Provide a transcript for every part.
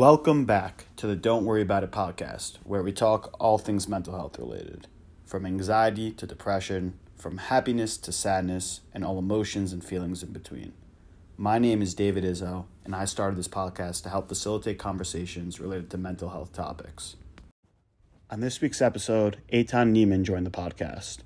Welcome back to the Don't Worry About It podcast, where we talk all things mental health related, from anxiety to depression, from happiness to sadness, and all emotions and feelings in between. My name is David Izzo, and I started this podcast to help facilitate conversations related to mental health topics. On this week's episode, Eitan Neiman joined the podcast.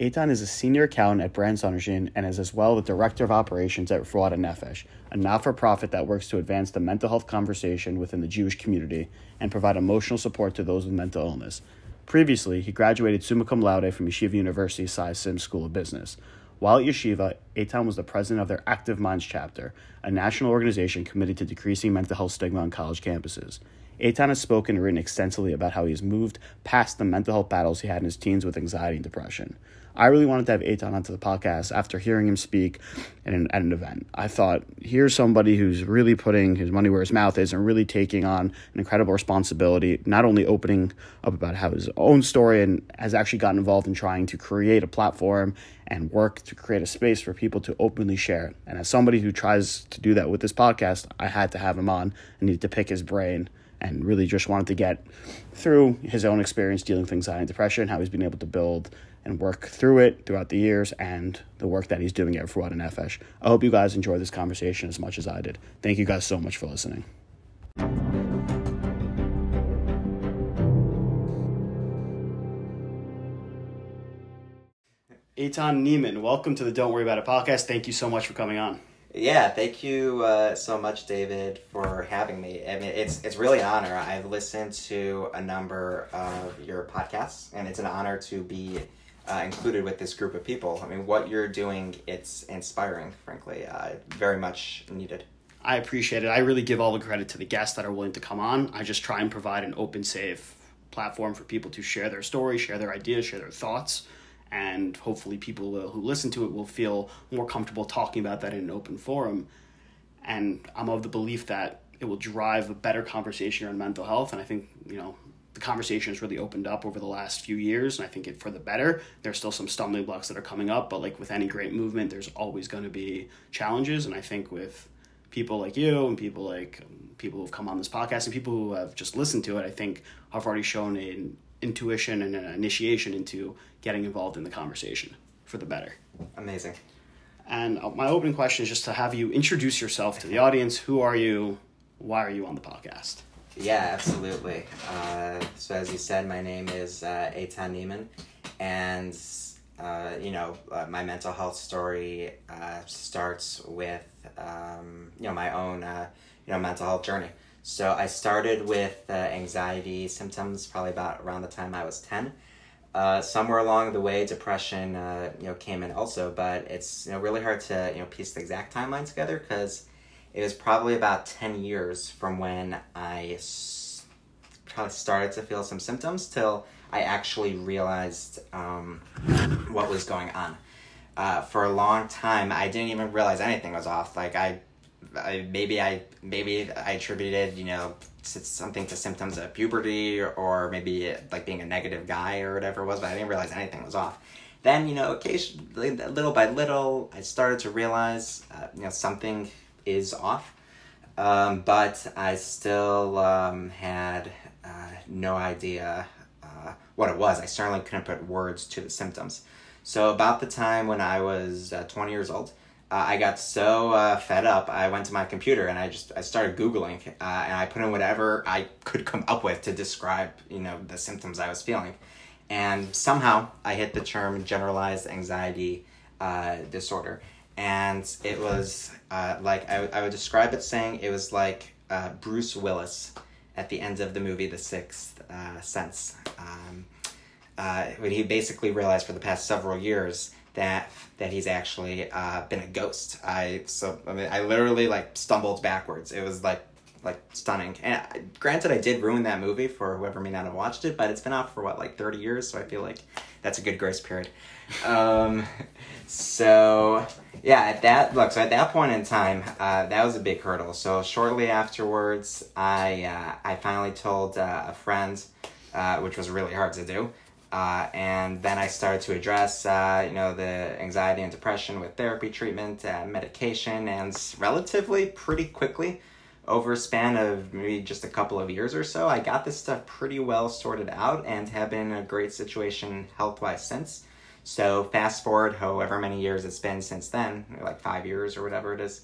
Eitan is a senior accountant at BrandsNeuGen and is as well the director of operations at Refuah Nefesh, a not-for-profit that works to advance the mental health conversation within the Jewish community and provide emotional support to those with mental illness. Previously, he graduated summa cum laude from Yeshiva University, Sy Syms School of Business. While at Yeshiva, Eitan was the president of their Active Minds chapter, a national organization committed to decreasing mental health stigma on college campuses. Eitan has spoken and written extensively about how he has moved past the mental health battles he had in his teens with anxiety and depression. I really wanted to have Eitan onto the podcast after hearing him speak at an event. I thought, here's somebody who's really putting his money where his mouth is and really taking on an incredible responsibility, not only opening up about how his own story and has actually gotten involved in trying to create a platform and work to create a space for people to openly share. And as somebody who tries to do that with this podcast, I had to have him on. I needed to pick his brain and really just wanted to get through his own experience dealing with anxiety and depression, how he's been able to build and work through it throughout the years, and the work that he's doing at Refuah Nefesh. I hope you guys enjoy this conversation as much as I did. Thank you guys so much for listening. Eitan Neiman, welcome to the Don't Worry About It podcast. Thank you so much for coming on. Yeah, thank you so much, David, for having me. I mean, it's really an honor. I've listened to a number of your podcasts, and it's an honor to be included with this group of people. I mean, what you're doing, it's inspiring, frankly. Very much needed. I appreciate it. I really give all the credit to the guests that are willing to come on. I just try and provide an open, safe platform for people to share their story, share their ideas, share their thoughts. And hopefully people who listen to it will feel more comfortable talking about that in an open forum. And I'm of the belief that it will drive a better conversation around mental health. And I think, you know, the conversation has really opened up over the last few years. And I think it for the better. There's still some stumbling blocks that are coming up. But like with any great movement, there's always going to be challenges. And I think with people like you and people like people who've come on this podcast and people who have just listened to it, I think have already shown an intuition and an initiation into getting involved in the conversation for the better. Amazing. And my opening question is just to have you introduce yourself to the audience. Who are you? Why are you on the podcast? Yeah, absolutely. So as you said, my name is Eitan Neiman, and my mental health story starts with my own mental health journey. So I started with anxiety symptoms probably around the time I was 10. Somewhere along the way, depression came in also, but it's really hard to piece the exact timeline together because it was probably about 10 years from when I probably started to feel some symptoms till I actually realized what was going on. For a long time, I didn't even realize anything was off. Like I attributed something to symptoms of puberty or maybe like being a negative guy or whatever it was, but I didn't realize anything was off. Then occasionally, little by little, I started to realize something is off, but I still had no idea what it was. I certainly couldn't put words to the symptoms. So about the time when I was 20 years old, I got so fed up, I went to my computer and I started Googling and I put in whatever I could come up with to describe, the symptoms I was feeling. And somehow I hit the term generalized anxiety disorder. And it was like, I would describe it saying it was like Bruce Willis at the end of the movie, The Sixth Sense. When he basically realized for the past several years that he's actually been a ghost. I literally stumbled backwards. It was like stunning. And granted, I did ruin that movie for whoever may not have watched it, but it's been out for 30 years, so I feel like that's a good grace period. So at that point in time, that was a big hurdle. So shortly afterwards, I finally told a friend, which was really hard to do. And then I started to address, the anxiety and depression with therapy treatment, medication, and relatively pretty quickly over a span of maybe just a couple of years or so, I got this stuff pretty well sorted out and have been in a great situation health-wise since. So fast forward however many years it's been since then, like 5 years or whatever it is.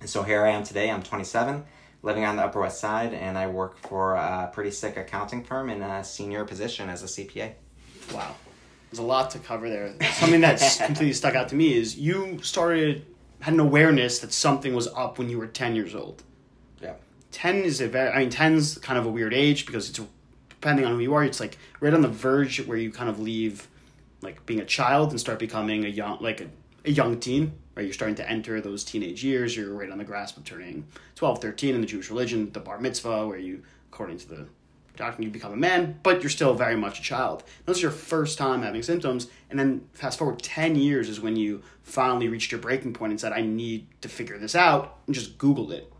And so here I am today, I'm 27, living on the Upper West Side, and I work for a pretty sick accounting firm in a senior position as a CPA. Wow. There's a lot to cover there. Something that's completely stuck out to me is you had an awareness that something was up when you were 10 years old. Yeah. 10's kind of a weird age because it's, depending on who you are, it's like right on the verge where you kind of leave like being a child and start becoming a young teen, right? You're starting to enter those teenage years. You're right on the grasp of turning 12, 13 in the Jewish religion, the bar mitzvah, where you, according to the doctrine, you become a man, but you're still very much a child. And this is your first time having symptoms. And then fast forward 10 years is when you finally reached your breaking point and said, I need to figure this out, and just Googled it.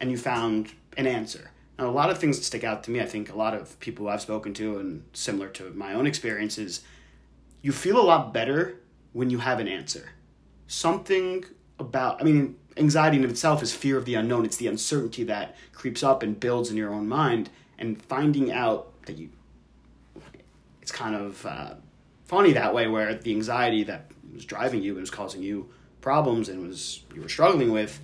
And you found an answer. Now, a lot of things that stick out to me, I think a lot of people I've spoken to, and similar to my own experiences, you feel a lot better when you have an answer. Something about, I mean, anxiety in itself is fear of the unknown. It's the uncertainty that creeps up and builds in your own mind. And finding out that it's kind of funny that way, where the anxiety that was driving you and was causing you problems and you were struggling with,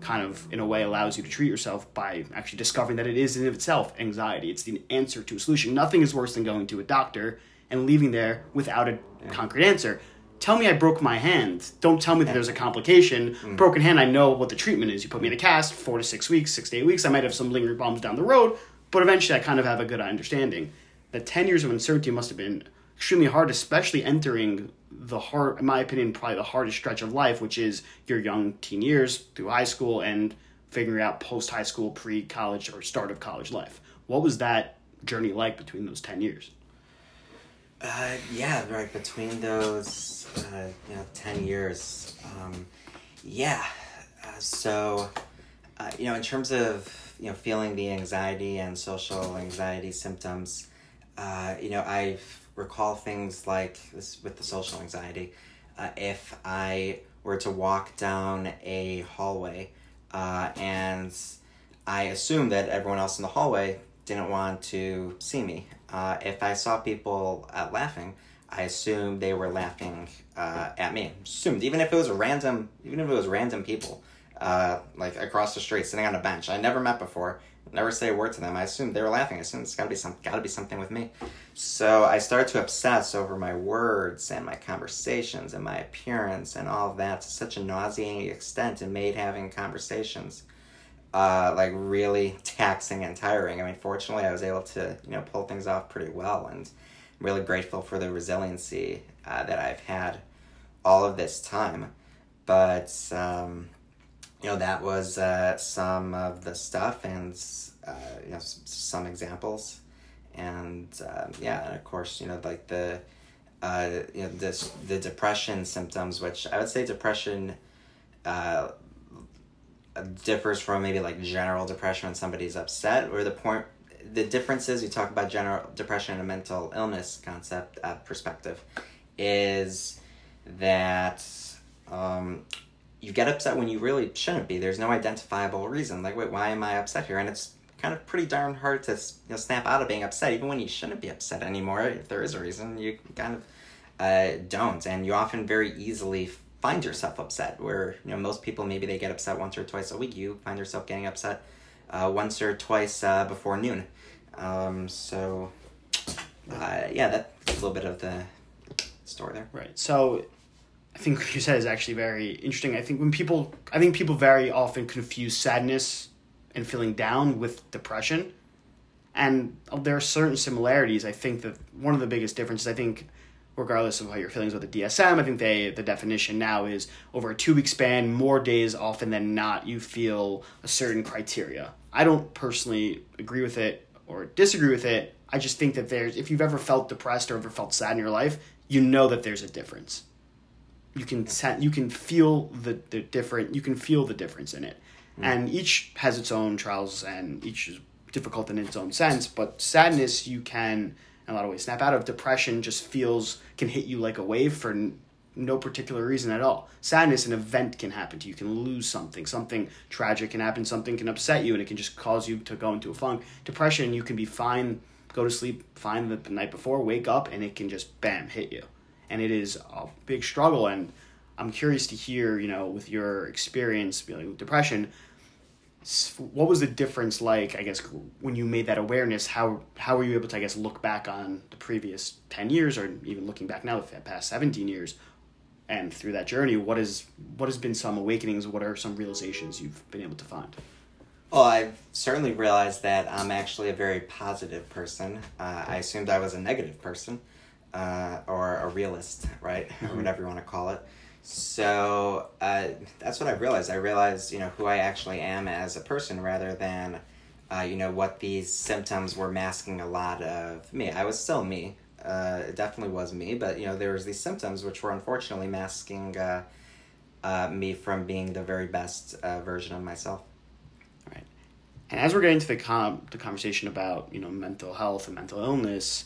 kind of in a way allows you to treat yourself by actually discovering that it is in itself anxiety. It's the answer to a solution. Nothing is worse than going to a doctor and leaving there without a concrete answer. Tell me I broke my hand. Don't tell me that there's a complication. Mm-hmm. Broken hand, I know what the treatment is. You put me in a cast, 4 to 6 weeks, 6 to 8 weeks. I might have some lingering problems down the road, but eventually I kind of have a good understanding. The 10 years of uncertainty must have been extremely hard, especially entering the hard, in my opinion, probably the hardest stretch of life, which is your young teen years through high school and figuring out post-high school, pre-college, or start of college life. What was that journey like between those 10 years? Right between those 10 years. In terms of, feeling the anxiety and social anxiety symptoms, I recall things like this with the social anxiety. If I were to walk down a hallway and I assumed that everyone else in the hallway didn't want to see me. If I saw people laughing, I assumed they were laughing at me. Assumed, even if it was random people, like across the street, sitting on a bench I never met before, never say a word to them. I assumed they were laughing. I assumed it's got to be something with me. So I started to obsess over my words and my conversations and my appearance and all of that to such a nauseating extent, and made having conversations really taxing and tiring. I mean, fortunately, I was able to, pull things off pretty well, and I'm really grateful for the resiliency that I've had all of this time. But, that was some of the stuff and, some examples. And, and of course, the depression symptoms, which I would say depression differs from maybe like general depression when somebody's upset, or the difference is, you talk about general depression and a mental illness concept perspective, is that you get upset when you really shouldn't be. There's no identifiable reason, like, wait, why am I upset here? And it's kind of pretty darn hard to snap out of being upset, even when you shouldn't be upset anymore. If there is a reason, you kind of don't, and you often very easily find yourself upset, where most people, maybe they get upset once or twice a week. You find yourself getting upset once or twice before noon. That's a little bit of the story there. Right. So I think what you said is actually very interesting. I think people very often confuse sadness and feeling down with depression, and there are certain similarities. I think that one of the biggest differences, regardless of how your feelings with the DSM, I think the definition now is over a 2-week span, more days often than not, you feel a certain criteria. I don't personally agree with it or disagree with it. I just think that if you've ever felt depressed or ever felt sad in your life, you know that there's a difference. You can feel the difference in it, and each has its own trials and each is difficult in its own sense. But sadness, you can, in a lot of ways, snap out of. Depression just can hit you like a wave for no particular reason at all. Sadness, an event can happen to you. You can lose something. Something tragic can happen. Something can upset you, and it can just cause you to go into a funk. Depression, you can be fine, go to sleep fine the night before, wake up, and it can just, bam, hit you. And it is a big struggle. And I'm curious to hear, you know, with your experience dealing with depression, what was the difference like, I guess, when you made that awareness? How were you able to, I guess, look back on the previous 10 years or even looking back now, the past 17 years? And through that journey, what has been some awakenings? What are some realizations you've been able to find? Well, I've certainly realized that I'm actually a very positive person. I assumed I was a negative person or a realist, right? Mm-hmm. Or whatever you want to call it. So that's what I realized. I realized, you know, who I actually am as a person rather than, you know, what these symptoms were masking a lot of me. I was still me. It definitely was me, but, you know, there was these symptoms which were unfortunately masking me from being the very best version of myself. All right. And as we're getting to the conversation about, you know, mental health and mental illness,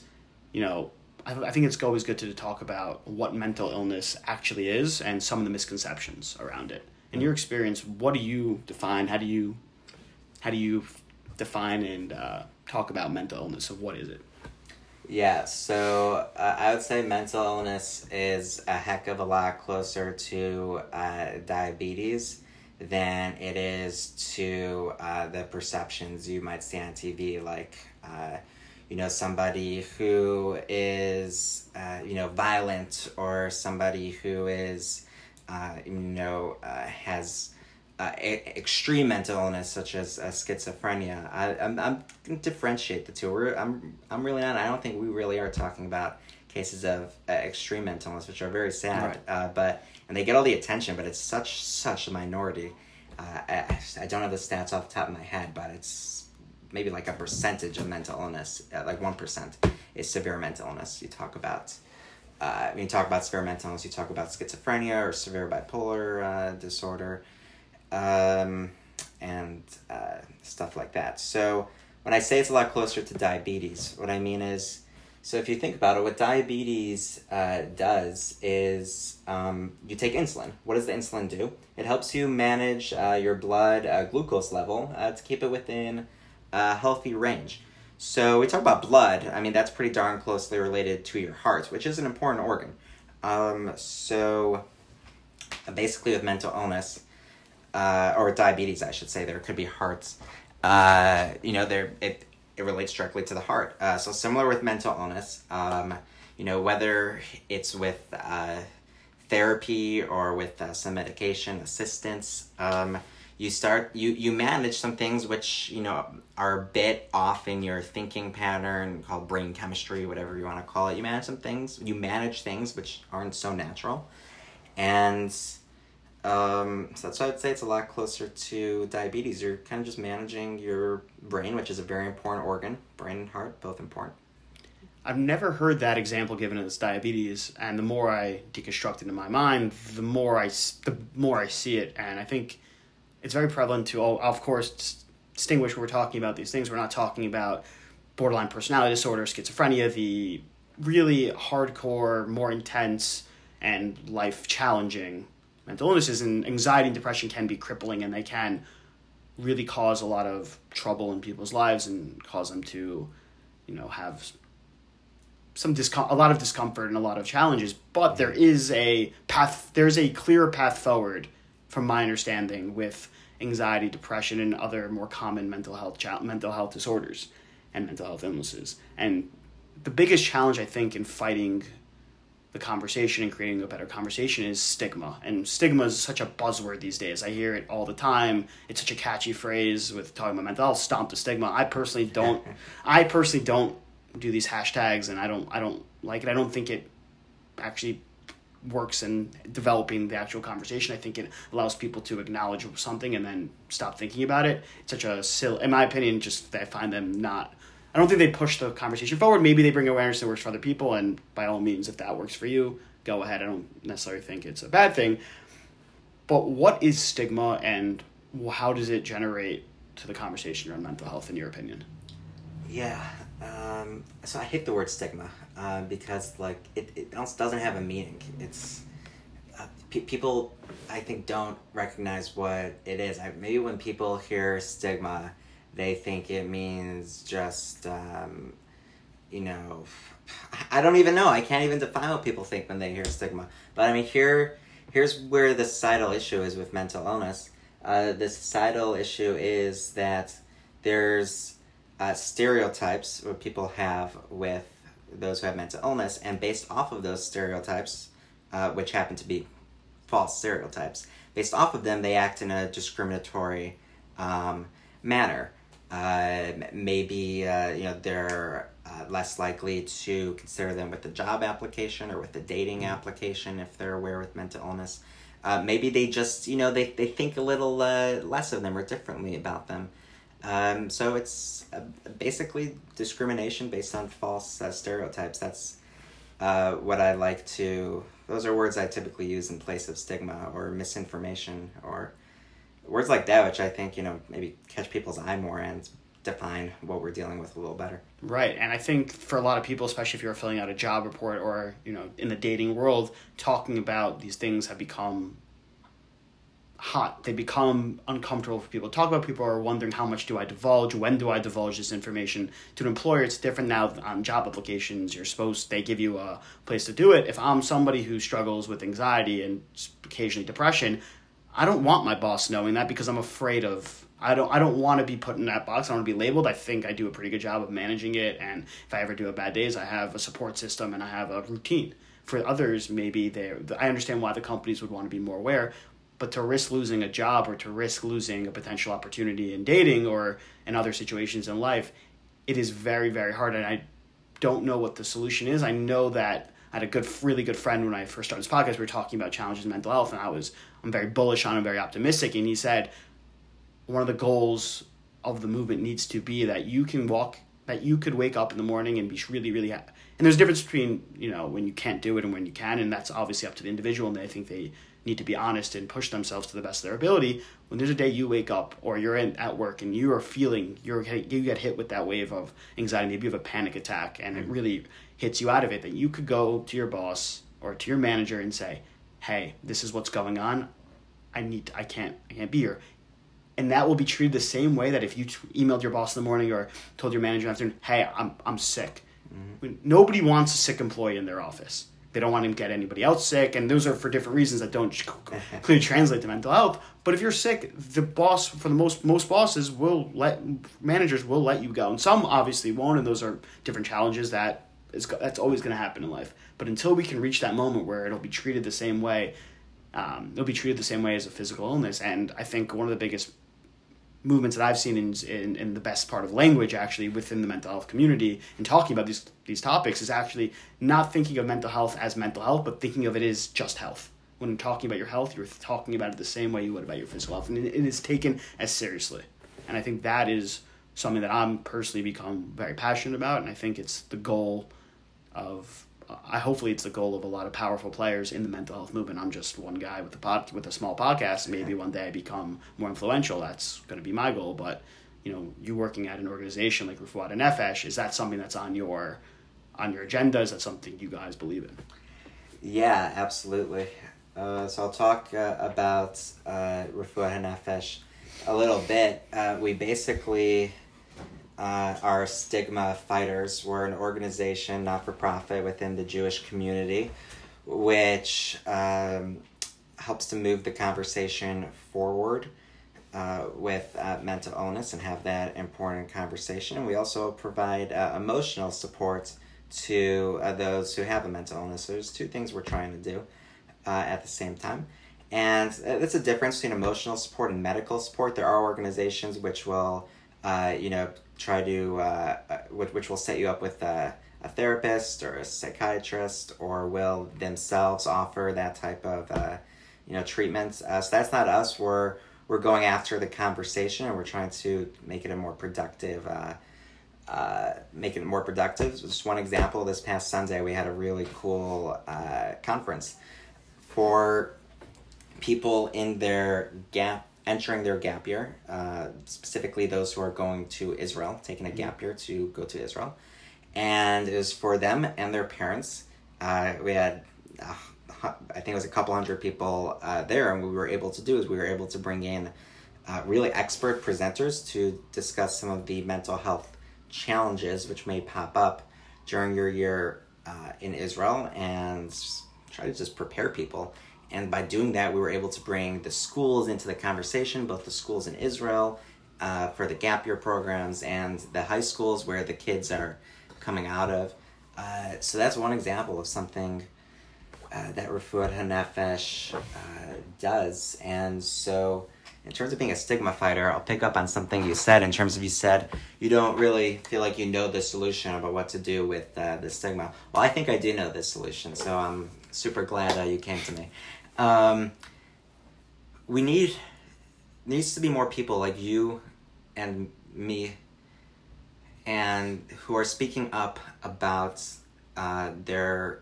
you know, I think it's always good to talk about what mental illness actually is and some of the misconceptions around it. In your experience, what do you define? How do you define and talk about mental illness? Of what is it? Yeah, so I would say mental illness is a heck of a lot closer to diabetes than it is to the perceptions you might see on TV, like, you know, somebody who is, you know, violent, or somebody who is, you know, has extreme mental illness, such as schizophrenia. I'm differentiate the two. I'm really not. I don't think we really are talking about cases of extreme mental illness, which are very sad. Right. But they get all the attention, but it's such a minority. I don't have the stats off the top of my head, but it's maybe like a percentage of mental illness, like 1% is severe mental illness. You talk about, when you talk about severe mental illness, you talk about schizophrenia or severe bipolar disorder, and stuff like that. So when I say it's a lot closer to diabetes, what I mean is, so if you think about it, what diabetes does is you take insulin. What does the insulin do? It helps you manage your blood glucose level to keep it within a healthy range. So we talk about blood. I mean, that's pretty darn closely related to your heart, which is an important organ. So basically with mental illness, or diabetes, I should say, there could be hearts, you know, it relates directly to the heart. So similar with mental illness, you know, whether it's with therapy or with some medication assistance, you manage some things which, you know, are a bit off in your thinking pattern, called brain chemistry, whatever you want to call it. You manage things which aren't so natural. And so that's why I'd say it's a lot closer to diabetes. You're kind of just managing your brain, which is a very important organ. Brain and heart, both important. I've never heard that example given as diabetes, and the more I deconstruct it in my mind, the more I see it, and I think it's very prevalent to, of course, distinguish when we're talking about these things. We're not talking about borderline personality disorder, schizophrenia, the really hardcore, more intense, and life-challenging mental illnesses. And anxiety and depression can be crippling, and they can really cause a lot of trouble in people's lives and cause them to, you know, have some a lot of discomfort and a lot of challenges. But there is a path. There's a clearer path forward, from my understanding, with anxiety, depression, and other more common mental health disorders and mental health illnesses. And the biggest challenge, I think, in fighting the conversation and creating a better conversation is stigma. And stigma is such a buzzword these days. I hear it all the time. It's such a catchy phrase with talking about mental health. Stomp the stigma. I personally don't do these hashtags, and I don't like it. I don't think it actually works in developing the actual conversation. I think it allows people to acknowledge something and then stop thinking about it. It's such a silly, in my opinion, just I find them not, I don't think they push the conversation forward. Maybe they bring awareness that works for other people, and by all means, if that works for you, go ahead. I don't necessarily think it's a bad thing. But what is stigma, and how does it generate to the conversation around mental health, in your opinion? Yeah. So I hate the word stigma because, like, it almost doesn't have a meaning. It's people, I think, don't recognize what it is. Maybe when people hear stigma, they think it means just, you know, I don't even know. I can't even define what people think when they hear stigma. But I mean, here's where the societal issue is with mental illness. The societal issue is that there's stereotypes what people have with those who have mental illness, and based off of those stereotypes, which happen to be false stereotypes, based off of them, they act in a discriminatory manner. Maybe you know, they're less likely to consider them with the job application or with the dating application if they're aware with mental illness. Maybe they just, you know, they think a little less of them or differently about them. So it's basically discrimination based on false stereotypes. That's what I like to... Those are words I typically use in place of stigma or misinformation or words like that, which I think, you know, maybe catch people's eye more and define what we're dealing with a little better. Right. And I think for a lot of people, especially if you're filling out a job report or, you know, in the dating world, talking about these things have become... hot. They become uncomfortable for people to talk about. People are wondering, how much do I divulge? When do I divulge this information to an employer? It's different now on job applications. You're supposed, they give you a place to do it. If I'm somebody who struggles with anxiety and occasionally depression, I don't want my boss knowing that because I'm afraid of, I don't want to be put in that box. I want to be labeled. I think I do a pretty good job of managing it. And if I ever do have bad days, I have a support system and I have a routine. For others, maybe I understand why the companies would want to be more aware. But to risk losing a job or to risk losing a potential opportunity in dating or in other situations in life, it is very, very hard. And I don't know what the solution is. I know that I had a really good friend when I first started this podcast. We were talking about challenges in mental health, and I'm very bullish on him, very optimistic. And he said, one of the goals of the movement needs to be that you could wake up in the morning and be really, really happy. And there's a difference between, you know, when you can't do it and when you can. And that's obviously up to the individual. And I think they need to be honest and push themselves to the best of their ability. When there's a day you wake up or you're at work and you are feeling, you get hit with that wave of anxiety, maybe you have a panic attack and it really hits you out of it, that you could go to your boss or to your manager and say, hey, this is what's going on. I can't be here. And that will be treated the same way that if you emailed your boss in the morning or told your manager in the afternoon, hey, I'm sick. Mm-hmm. Nobody wants a sick employee in their office. They don't want to get anybody else sick, and those are for different reasons that don't clearly translate to mental health. But if you're sick, the boss, for the most bosses managers will let you go, and some obviously won't, and those are different challenges that's always going to happen in life. But until we can reach that moment where it'll be treated the same way, as a physical illness. And I think one of the biggest movements that I've seen in the best part of language actually within the mental health community and talking about these topics is actually not thinking of mental health as mental health, but thinking of it as just health. When talking about your health, you're talking about it the same way you would about your physical health, and it is taken as seriously. And I think that is something that I'm personally become very passionate about, and I think it's the goal of hopefully it's the goal of a lot of powerful players in the mental health movement. I'm just one guy with a small podcast. Maybe one day I become more influential. That's going to be my goal. But, you know, you working at an organization like Refuah Nefesh, is that something that's on your agenda? Is that something you guys believe in? Yeah, absolutely. So I'll talk about Refuah Nefesh a little bit. We basically... are stigma fighters. We're an organization, not-for-profit, within the Jewish community, which helps to move the conversation forward with mental illness and have that important conversation. And we also provide emotional support to those who have a mental illness. So there's two things we're trying to do at the same time. And that's a difference between emotional support and medical support. There are organizations which will, try to, which will set you up with a therapist or a psychiatrist, or will themselves offer that type of, treatments. So that's not us. We're going after the conversation, and we're trying to make it more productive. Just one example, this past Sunday, we had a really cool conference for people in their entering their gap year, specifically those who are going to Israel, taking a gap year to go to Israel. And it was for them and their parents. We had I think it was a couple hundred people there, and what we were able to do is we were able to bring in really expert presenters to discuss some of the mental health challenges which may pop up during your year in Israel, and try to just prepare people. And by doing that, we were able to bring the schools into the conversation, both the schools in Israel for the gap year programs and the high schools where the kids are coming out of. So that's one example of something that Refuah Nefesh does. And so in terms of being a stigma fighter, I'll pick up on something you said in terms of, you said you don't really feel like you know the solution about what to do with the stigma. Well, I think I do know the solution, so I'm super glad you came to me. We needs to be more people like you and me, and who are speaking up about their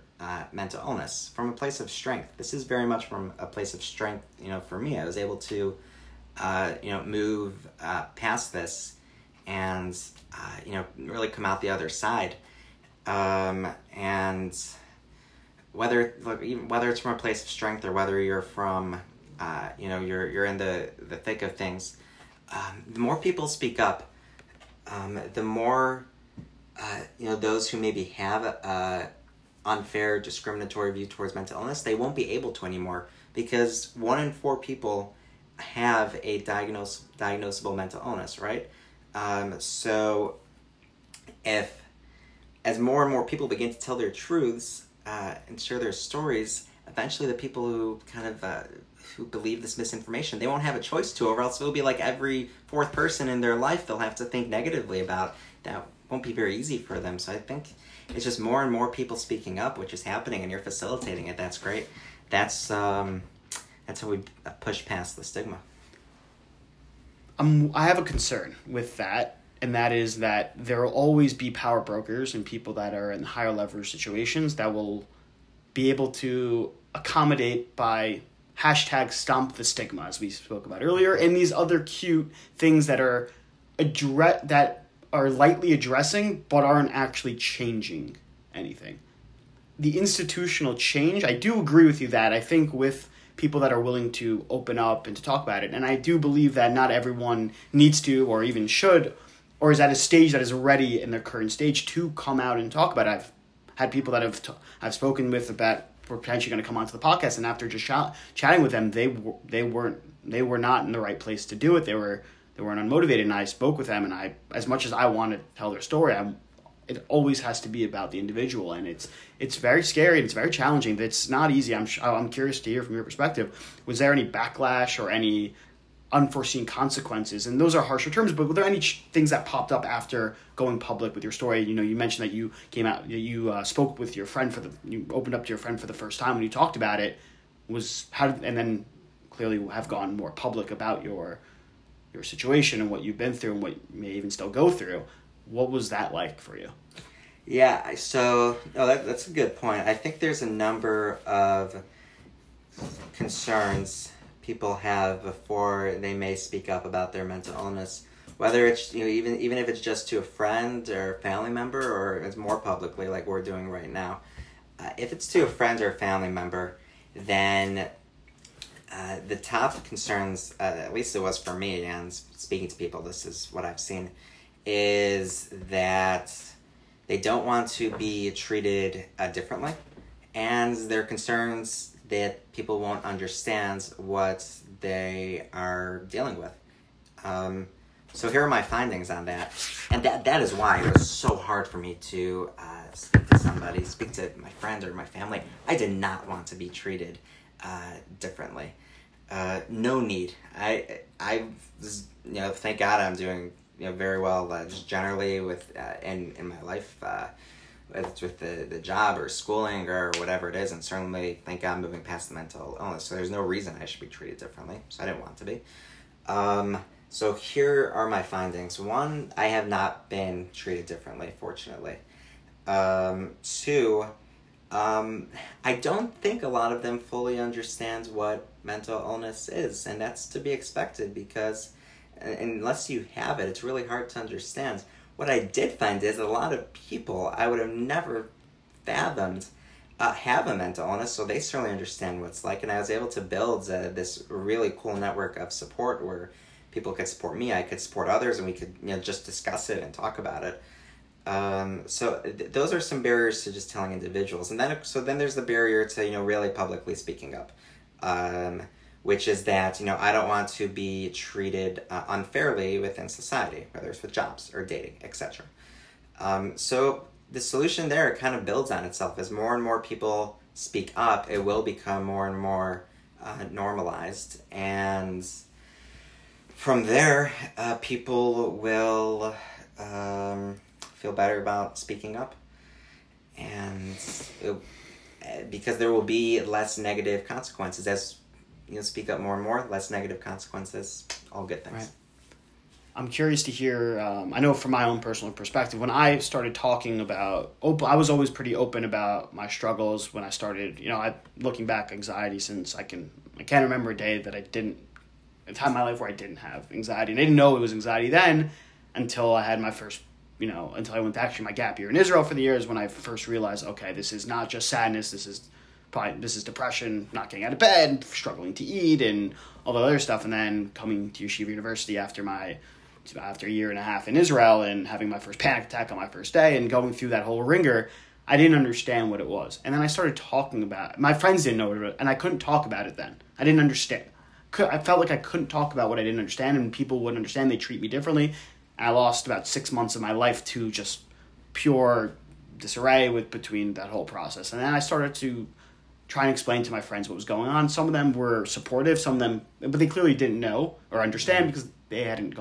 mental illness from a place of strength. This is very much from a place of strength. You know, for me, I was able to, move past this, and really come out the other side. And whether it's from a place of strength or whether you're from, you're in the thick of things, the more people speak up, the more, those who maybe have unfair, discriminatory view towards mental illness, they won't be able to anymore, because 1 in 4 people have a diagnosable mental illness, right? So if, as more and more people begin to tell their truths and share their stories, eventually the people who who believe this misinformation, they won't have a choice to, or else it'll be like every 4th person in their life they'll have to think negatively about. That won't be very easy for them. So I think it's just more and more people speaking up, which is happening, and you're facilitating it. That's great. That's how we push past the stigma. I have a concern with that, and that is that there will always be power brokers and people that are in higher leverage situations that will be able to accommodate by hashtag stomp the stigma, as we spoke about earlier, and these other cute things that are that are lightly addressing but aren't actually changing anything. The institutional change, I do agree with you that I think with people that are willing to open up and to talk about it, and I do believe that not everyone needs to or even should or is at a stage that is ready in their current stage to come out and talk about it. I've had people that I've spoken with about were potentially going to come onto the podcast, and after just chatting with them, they were not in the right place to do it. They weren't unmotivated, and I spoke with them, and as much as I want to tell their story, it always has to be about the individual, and it's very scary and it's very challenging. It's not easy. I'm curious to hear from your perspective. Was there any backlash or any unforeseen consequences? And those are harsher terms, but were there any things that popped up after going public with your story? You know, you mentioned that you came out, you spoke with your friend you opened up to your friend for the first time when you talked about it. And then clearly have gone more public about your situation and what you've been through and what you may even still go through. What was that like for you? Yeah, so that's a good point. I think there's a number of concerns people have before they may speak up about their mental illness, whether it's even if it's just to a friend or a family member, or it's more publicly like we're doing right now. If it's to a friend or a family member, then the top concerns, at least it was for me, and speaking to people, this is what I've seen, is that they don't want to be treated differently, and their concerns that people won't understand what they are dealing with. So here are my findings on that, and that is why it was so hard for me to speak to my friend or my family. I did not want to be treated differently. No need. I thank God I'm doing very well just generally with in my life, whether it's with the job or schooling or whatever it is, and certainly thank God I'm moving past the mental illness. So there's no reason I should be treated differently. So I didn't want to be. So here are my findings. 1, I have not been treated differently, fortunately. 2. I don't think a lot of them fully understands what mental illness is, and that's to be expected, because unless you have it, it's really hard to understand. What I did find is a lot of people I would have never fathomed have a mental illness, so they certainly understand what it's like. And I was able to build this really cool network of support where people could support me, I could support others, and we could just discuss it and talk about it. So those are some barriers to just telling individuals. And then, so then there's the barrier to, really publicly speaking up, which is that, I don't want to be treated unfairly within society, whether it's with jobs or dating, etc. So the solution there kind of builds on itself. As more and more people speak up, it will become more and more normalized. And from there, people will... feel better about speaking up, and because there will be less negative consequences. As speak up more and more, less negative consequences, all good things. Right. I'm curious to hear, I know from my own personal perspective, when I started talking about, I was always pretty open about my struggles when I started, looking back, anxiety, since I can't remember a day that a time in my life where I didn't have anxiety, and I didn't know it was anxiety then until I had my first, until I went to actually my gap year in Israel for the years when I first realized, okay, this is not just sadness. This is depression, not getting out of bed, struggling to eat, and all the other stuff. And then coming to Yeshiva University after a year and a half in Israel and having my first panic attack on my first day and going through that whole ringer, I didn't understand what it was. And then I started talking about it. My friends didn't know what it was, and I couldn't talk about it then. I didn't understand. I felt like I couldn't talk about what I didn't understand, and people wouldn't understand. They treat me differently. I lost about 6 months of my life to just pure disarray between that whole process. And then I started to try and explain to my friends what was going on. Some of them were supportive, some of them, but they clearly didn't know or understand because they hadn't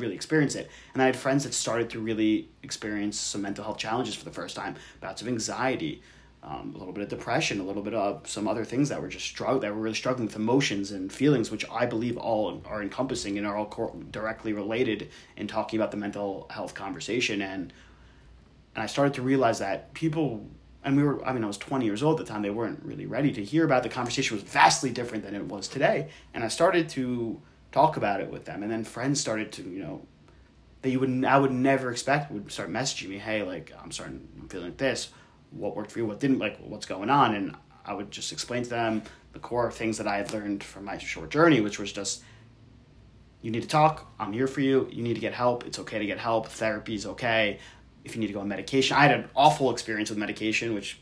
really experienced it. And I had friends that started to really experience some mental health challenges for the first time, bouts of anxiety, a little bit of depression, a little bit of some other things that were that were really struggling with emotions and feelings, which I believe all are encompassing and are all directly related in talking about the mental health conversation. And I started to realize that people, I was 20 years old at the time, they weren't really ready to hear about it. The conversation was vastly different than it was today. And I started to talk about it with them. And then friends started to, I would never expect would start messaging me, hey, I'm feeling like this. What worked for you, what didn't, what's going on? And I would just explain to them the core things that I had learned from my short journey, which was just, you need to talk, I'm here for you, you need to get help, it's okay to get help, therapy is okay, if you need to go on medication. I had an awful experience with medication, which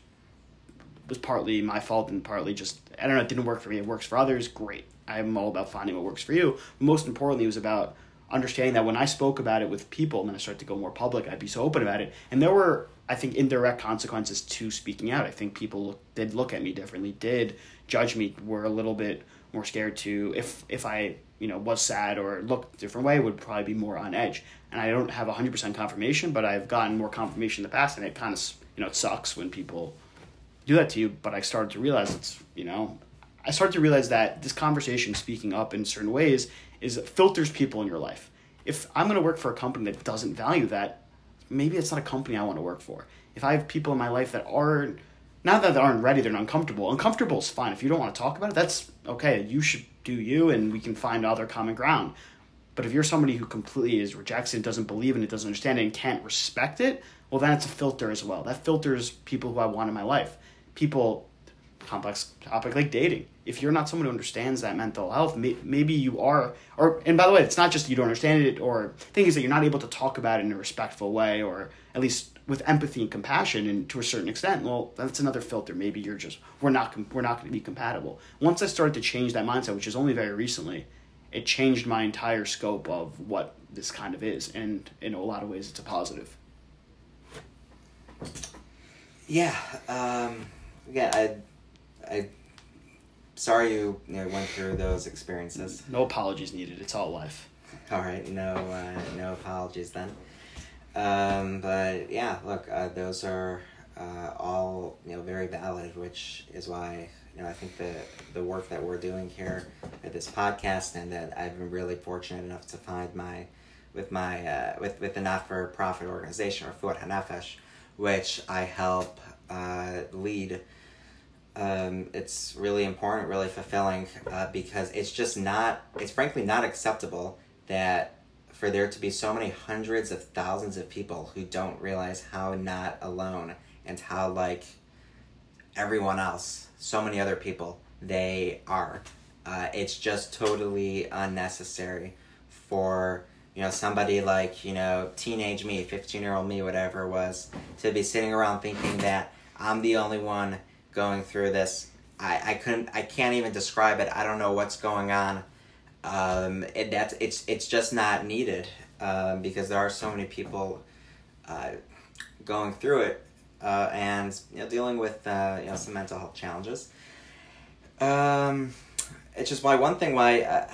was partly my fault and partly just, it didn't work for me, it works for others, great. I'm all about finding what works for you. But most importantly, it was about understanding that when I spoke about it with people, and then I started to go more public, I'd be so open about it. And there were, I think, indirect consequences to speaking out. I think people did look at me differently, did judge me, were a little bit more scared to, if I was sad or looked a different way, would probably be more on edge. And I don't have 100% confirmation, but I've gotten more confirmation in the past, and it kind of, it sucks when people do that to you. But I started to realize that this conversation, speaking up in certain ways, is filters people in your life. If I'm going to work for a company that doesn't value that, maybe it's not a company I want to work for. If I have people in my life that are, not that they aren't ready, they're uncomfortable. Uncomfortable is fine. If you don't want to talk about it, that's okay. You should do you, and we can find other common ground. But if you're somebody who completely rejects it, doesn't believe in it, doesn't understand it, and can't respect it, well, then it's a filter as well. That filters people who I want in my life. People, complex topic like dating. If you're not someone who understands that mental health, maybe you are, and by the way, it's not just you don't understand it, or thing is that you're not able to talk about it in a respectful way, or at least with empathy and compassion, and to a certain extent, well, that's another filter. Maybe you're just, we're not going to be compatible. Once I started to change that mindset, which is only very recently, it changed my entire scope of what this kind of is, and in a lot of ways, it's a positive. Yeah. I sorry you went through those experiences. No apologies needed. It's all life. All right. No apologies then. But yeah, look, those are all very valid, which is why I think the work that we're doing here at this podcast, and that I've been really fortunate enough to find with the not-for-profit organization Refuah Nefesh, which I help lead. It's really important, really fulfilling, because it's frankly not acceptable that for there to be so many hundreds of thousands of people who don't realize how not alone and how everyone else, so many other people, they are. It's just totally unnecessary for, you know, somebody like, you know, teenage me, 15-year-old me, whatever it was, to be sitting around thinking that I'm the only one going through this. I can't even describe it. I don't know what's going on. It's just not needed, because there are so many people going through it, and, you know, dealing with you know, some mental health challenges. It's just why one thing why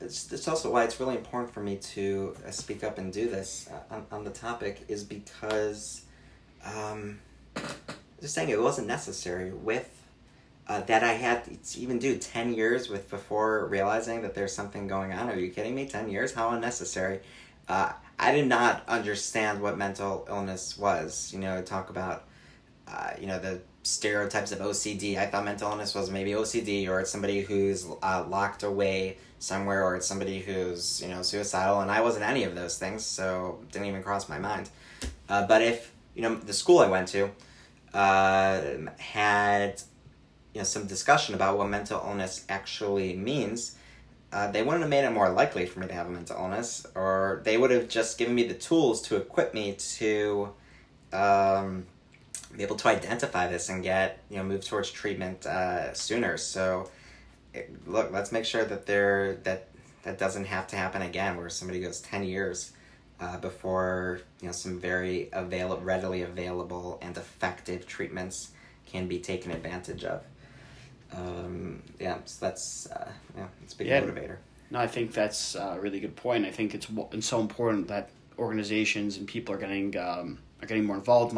it's also why it's really important for me to speak up and do this on the topic is because just saying it wasn't necessary with. That I had to even do 10 years with before realizing that there's something going on. Are you kidding me? 10 years? How unnecessary. I did not understand what mental illness was. You know, talk about, you know, the stereotypes of OCD. I thought mental illness was maybe OCD, or it's somebody who's locked away somewhere, or it's somebody who's, you know, suicidal. And I wasn't any of those things, so it didn't even cross my mind. But if, you know, the school I went to had... you know, some discussion about what mental illness actually means, they wouldn't have made it more likely for me to have a mental illness, or they would have just given me the tools to equip me to be able to identify this and get, you know, move towards treatment sooner. So, look, let's make sure that that doesn't have to happen again, where somebody goes 10 years before, you know, some very readily available and effective treatments can be taken advantage of. Yeah, so that's it's a big motivator. No, I think that's a really good point. I think it's so important that organizations and people are getting more involved.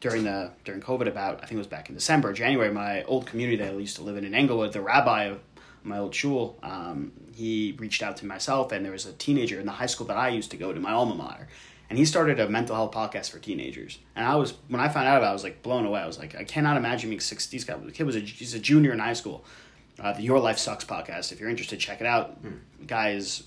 During COVID, about, I think it was back in December, January, my old community that I used to live in Englewood, the rabbi of my old shul, he reached out to myself, and there was a teenager in the high school that I used to go to, my alma mater. And he started a mental health podcast for teenagers. And when I found out about it, I was like blown away. I was like, I cannot imagine being 60. He's a junior in high school. The Your Life Sucks podcast. If you're interested, check it out. The guy is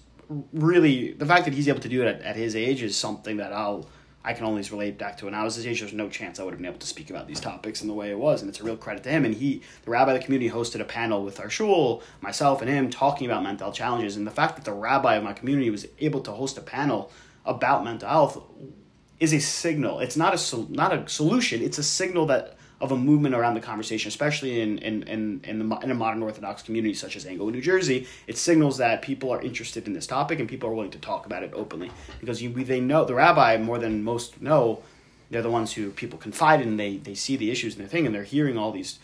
really, the fact that he's able to do it at his age is something that I can always relate back to. When I was his age, there was no chance I would have been able to speak about these topics in the way it was. And it's a real credit to him. And the rabbi of the community hosted a panel with our shul, myself and him, talking about mental health challenges. And the fact that the rabbi of my community was able to host a panel about mental health is a signal. It's not a solution. It's a signal of a movement around the conversation, especially in a modern Orthodox community such as Englewood, New Jersey. It signals that people are interested in this topic and people are willing to talk about it openly, because they know, the rabbi more than most know, they're the ones who people confide in. They see the issues in their thing, and they're hearing all these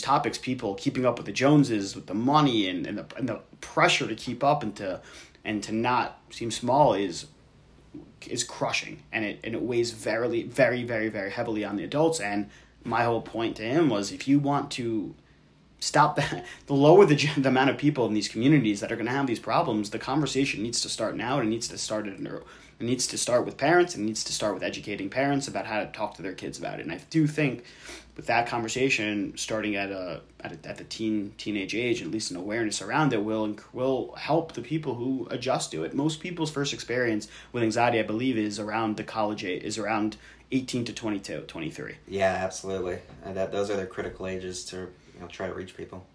topics. People keeping up with the Joneses, with the money and the pressure to keep up and to not seem small is crushing, and it weighs very, very, very, very heavily on the adults. And my whole point to him was, if you want to stop that, the lower the amount of people in these communities that are going to have these problems, the conversation needs to start now, and it needs to start with parents, and it needs to start with educating parents about how to talk to their kids about it. And I do think with that conversation starting at the teenage age, at least an awareness around it, will help the people who adjust to it. Most people's first experience with anxiety, I believe, is around 18 to 22, 23. Yeah, absolutely. Those are the critical ages to, you know, try to reach people.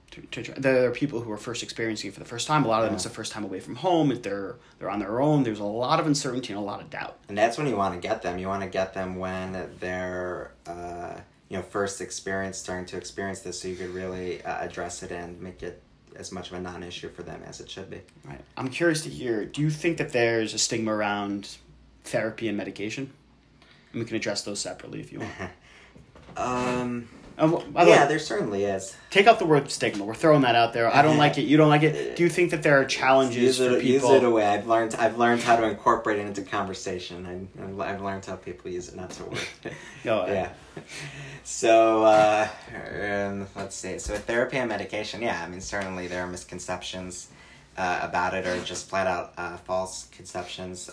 There are people who are first experiencing it for the first time. A lot of them, it's the first time away from home. If they're on their own, there's a lot of uncertainty and a lot of doubt. And that's when you want to get them. You want to get them when they're, you know, starting to experience this, so you could really address it and make it as much of a non-issue for them as it should be. Right. I'm curious to hear, do you think that there's a stigma around therapy and medication? And we can address those separately if you want. Yeah, there certainly is. Take out the word stigma. We're throwing that out there. I don't like it. You don't like it. Do you think that there are challenges for people? Use it away. I've learned how to incorporate it into conversation. I've learned how people use it, not to work. Yeah. So, let's see. So therapy and medication, yeah. I mean, certainly there are misconceptions about it, or just flat out false conceptions.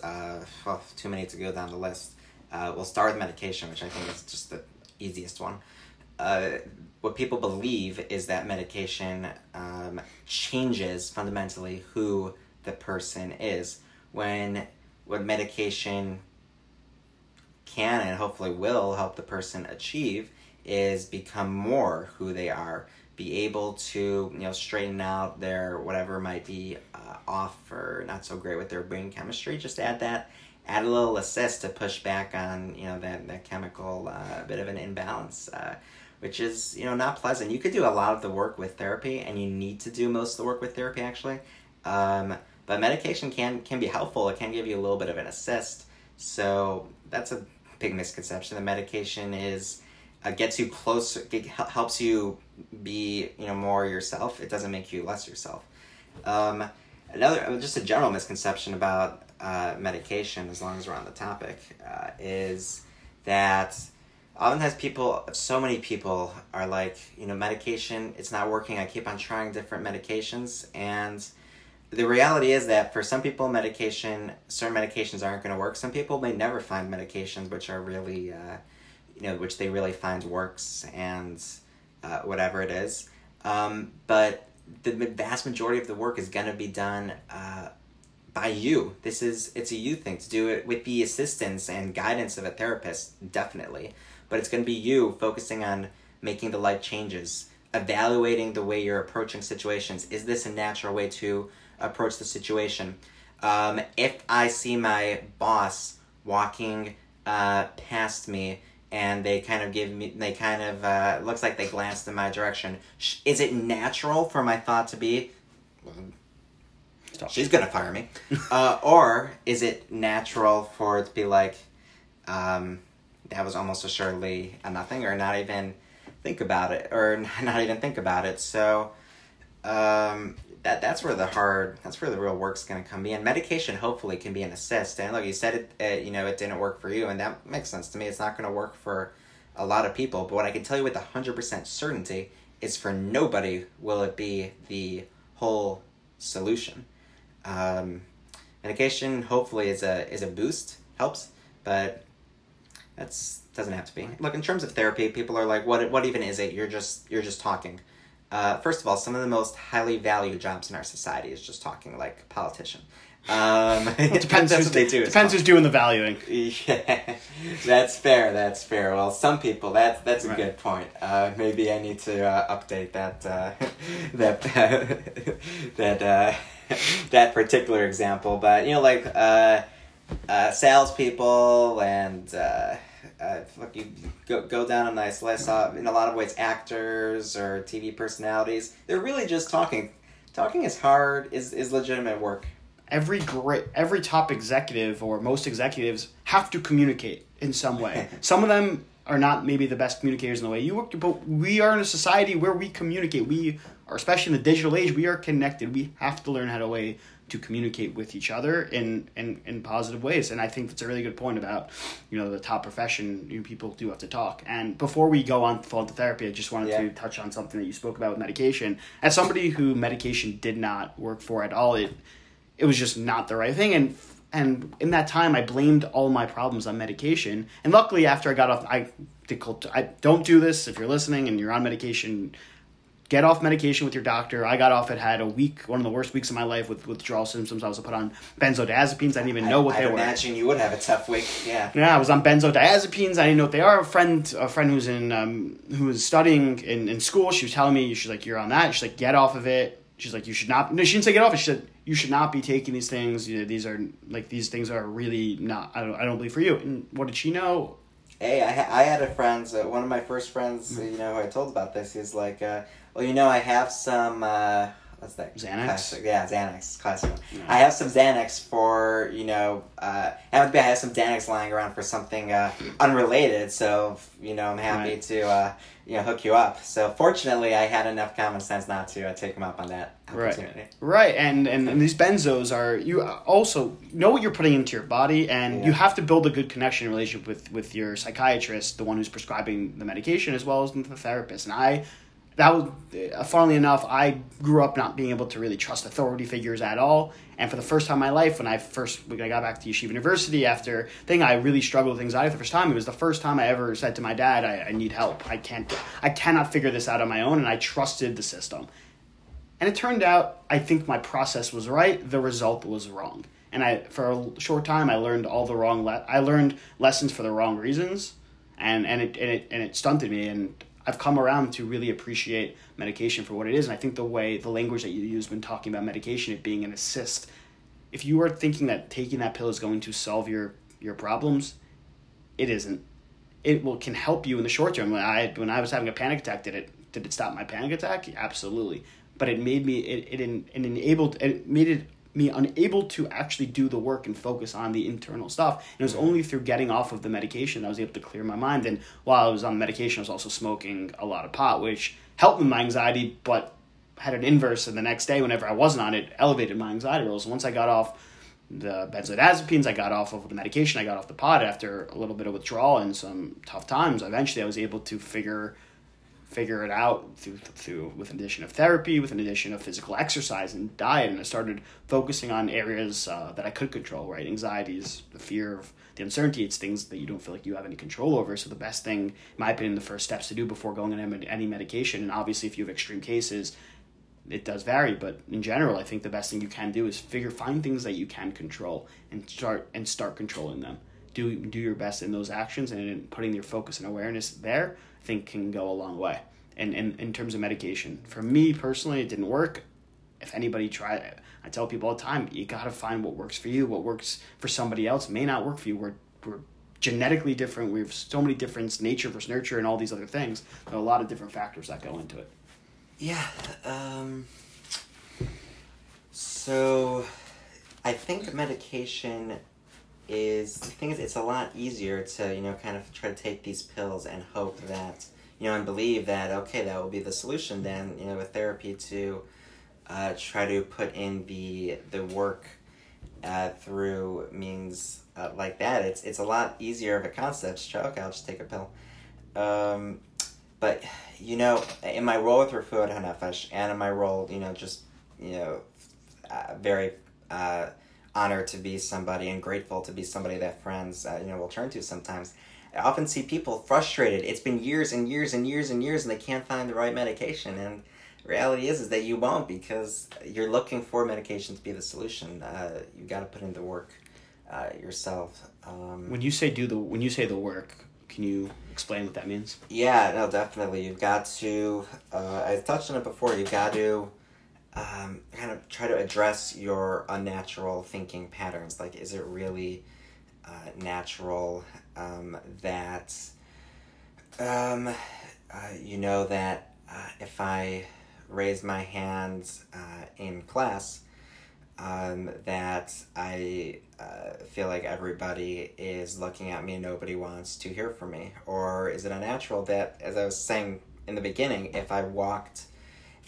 Too many to go down the list. We'll start with medication, which I think is just the easiest one. What people believe is that medication changes fundamentally who the person is. When what medication can and hopefully will help the person achieve is become more who they are, be able to, you know, straighten out their whatever might be off or not so great with their brain chemistry. Just add that, add a little assist to push back on, you know, that chemical bit of an imbalance, which is, you know, not pleasant. You could do a lot of the work with therapy, and you need to do most of the work with therapy, actually. But medication can be helpful. It can give you a little bit of an assist. So that's a big misconception. The medication is gets you closer, helps you be, you know, more yourself. It doesn't make you less yourself. Another, just a general misconception about medication, as long as we're on the topic, is that oftentimes people, so many people are like, you know, medication, it's not working. I keep on trying different medications. And the reality is that for some people, certain medications aren't going to work. Some people may never find medications which are really, which they really find works, and whatever it is. But the vast majority of the work is going to be done by you. It's a you thing to do it with the assistance and guidance of a therapist, definitely. But it's going to be you focusing on making the life changes, evaluating the way you're approaching situations. Is this a natural way to approach the situation? If I see my boss walking past me and looks like they glanced in my direction, is it natural for my thought to be, well, she's gonna fire me? Or is it natural for it to be like, that was almost assuredly a nothing, or not even think about it, or not even think about it. So that's where that's where the real work's going to come in. Medication hopefully can be an assist. And look, you said it, it didn't work for you, and that makes sense to me. It's not going to work for a lot of people. But what I can tell you with 100% certainty is for nobody will it be the whole solution. Medication hopefully is a boost, helps, but that's doesn't have to be. Look, in terms of therapy, people are like, what even is it? You're just talking. First of all, some of the most highly valued jobs in our society is just talking, like a politician. It depends that's what they do. Depends who's doing the valuing. Yeah, that's fair. Well, some people, that's a right. Good point. Maybe I need to update that particular example. But, salespeople and... look, you go down a nice list. In a lot of ways, actors or TV personalities—they're really just talking. Talking is hard. Is legitimate work. Every top executive or most executives have to communicate in some way. Some of them are not maybe the best communicators in the way you work, but we are in a society where we communicate. We are, especially in the digital age, we are connected. We have to learn how to way to communicate with each other in positive ways. And I think that's a really good point about, the top profession, people do have to talk. And before we go on to therapy, I just wanted to touch on something that you spoke about with medication. As somebody who medication did not work for at all, it was just not the right thing. And in that time, I blamed all my problems on medication. And luckily, after I got off, I don't do this. If you're listening and you're on medication, get off medication with your doctor. I got off it, had a week, one of the worst weeks of my life with withdrawal symptoms. I was put on benzodiazepines. I didn't even know what they were. I imagine you would have a tough week, yeah. Yeah, I was on benzodiazepines. I didn't know what they are. A friend who's in who was studying in school, she was telling me, she's like, you're on that. She's like, get off of it. She's like, you should not. No, she didn't say get off it. She said, you should not be taking these things. These things are really not, I don't believe for you. And what did she know? Hey, I had a friend, one of my first friends, who I told about this. He's like, I have some, what's that? Xanax? Classic, yeah, Xanax, classic one. No. I have some Xanax for, I have some Xanax lying around for something unrelated, so, I'm happy to, hook you up. So fortunately, I had enough common sense not to take him up on that opportunity. Right. And these benzos are, you also know what you're putting into your body, and you have to build a good connection relationship with your psychiatrist, the one who's prescribing the medication, as well as the therapist. And funnily enough, I grew up not being able to really trust authority figures at all. And for the first time in my life, when I got back to Yeshiva University I really struggled with anxiety for the first time. It was the first time I ever said to my dad, I need help. I cannot figure this out on my own. And I trusted the system. And it turned out, I think my process was right. The result was wrong. And for a short time, I learned lessons for the wrong reasons. and it stunted me. And I've come around to really appreciate medication for what it is. And I think the way, the language that you use when talking about medication, it being an assist, if you are thinking that taking that pill is going to solve your problems, it isn't. It can help you in the short term. When I was having a panic attack, did it stop my panic attack? Absolutely. But it made me, it made me unable to actually do the work and focus on the internal stuff. And it was only through getting off of the medication that I was able to clear my mind. And while I was on medication, I was also smoking a lot of pot, which helped with my anxiety, but had an inverse. And the next day, whenever I wasn't on it, elevated my anxiety levels. Once I got off the benzodiazepines, I got off of the medication, I got off the pot after a little bit of withdrawal and some tough times. Eventually, I was able to figure it out through with an addition of therapy, with an addition of physical exercise and diet. And I started focusing on areas that I could control, right? Anxiety is the fear of the uncertainty. It's things that you don't feel like you have any control over. So the best thing, in my opinion, the first steps to do before going on any medication, and obviously if you have extreme cases, it does vary, but in general, I think the best thing you can do is find things that you can control and start controlling them. Do your best in those actions, and in putting your focus and awareness there, I think can go a long way. And in terms of medication, for me personally, it didn't work. If anybody tried it, I tell people all the time, you got to find what works for you. What works for somebody else may not work for you. We're genetically different. We have so many differences, nature versus nurture and all these other things. There are a lot of different factors that go into it. Yeah, so I think medication it's a lot easier to, kind of try to take these pills and hope that, and believe that, okay, that will be the solution than, with therapy to try to put in the work through means like that. It's a lot easier of a concept to try, okay, I'll just take a pill. But, in my role with Refuah Nefesh and in my role, very honored to be somebody and grateful to be somebody that friends, will turn to sometimes. I often see people frustrated. It's been years and years and years and years and they can't find the right medication. And reality is that you won't, because you're looking for medication to be the solution. You got to put in the work yourself. When you say the work, can you explain what that means? Yeah, no, definitely. You've got to, I touched on it before, you've got to kind of try to address your unnatural thinking patterns. Like, is it really natural that, that if I raise my hands in class, that I feel like everybody is looking at me and nobody wants to hear from me? Or is it unnatural that, as I was saying in the beginning, if I walk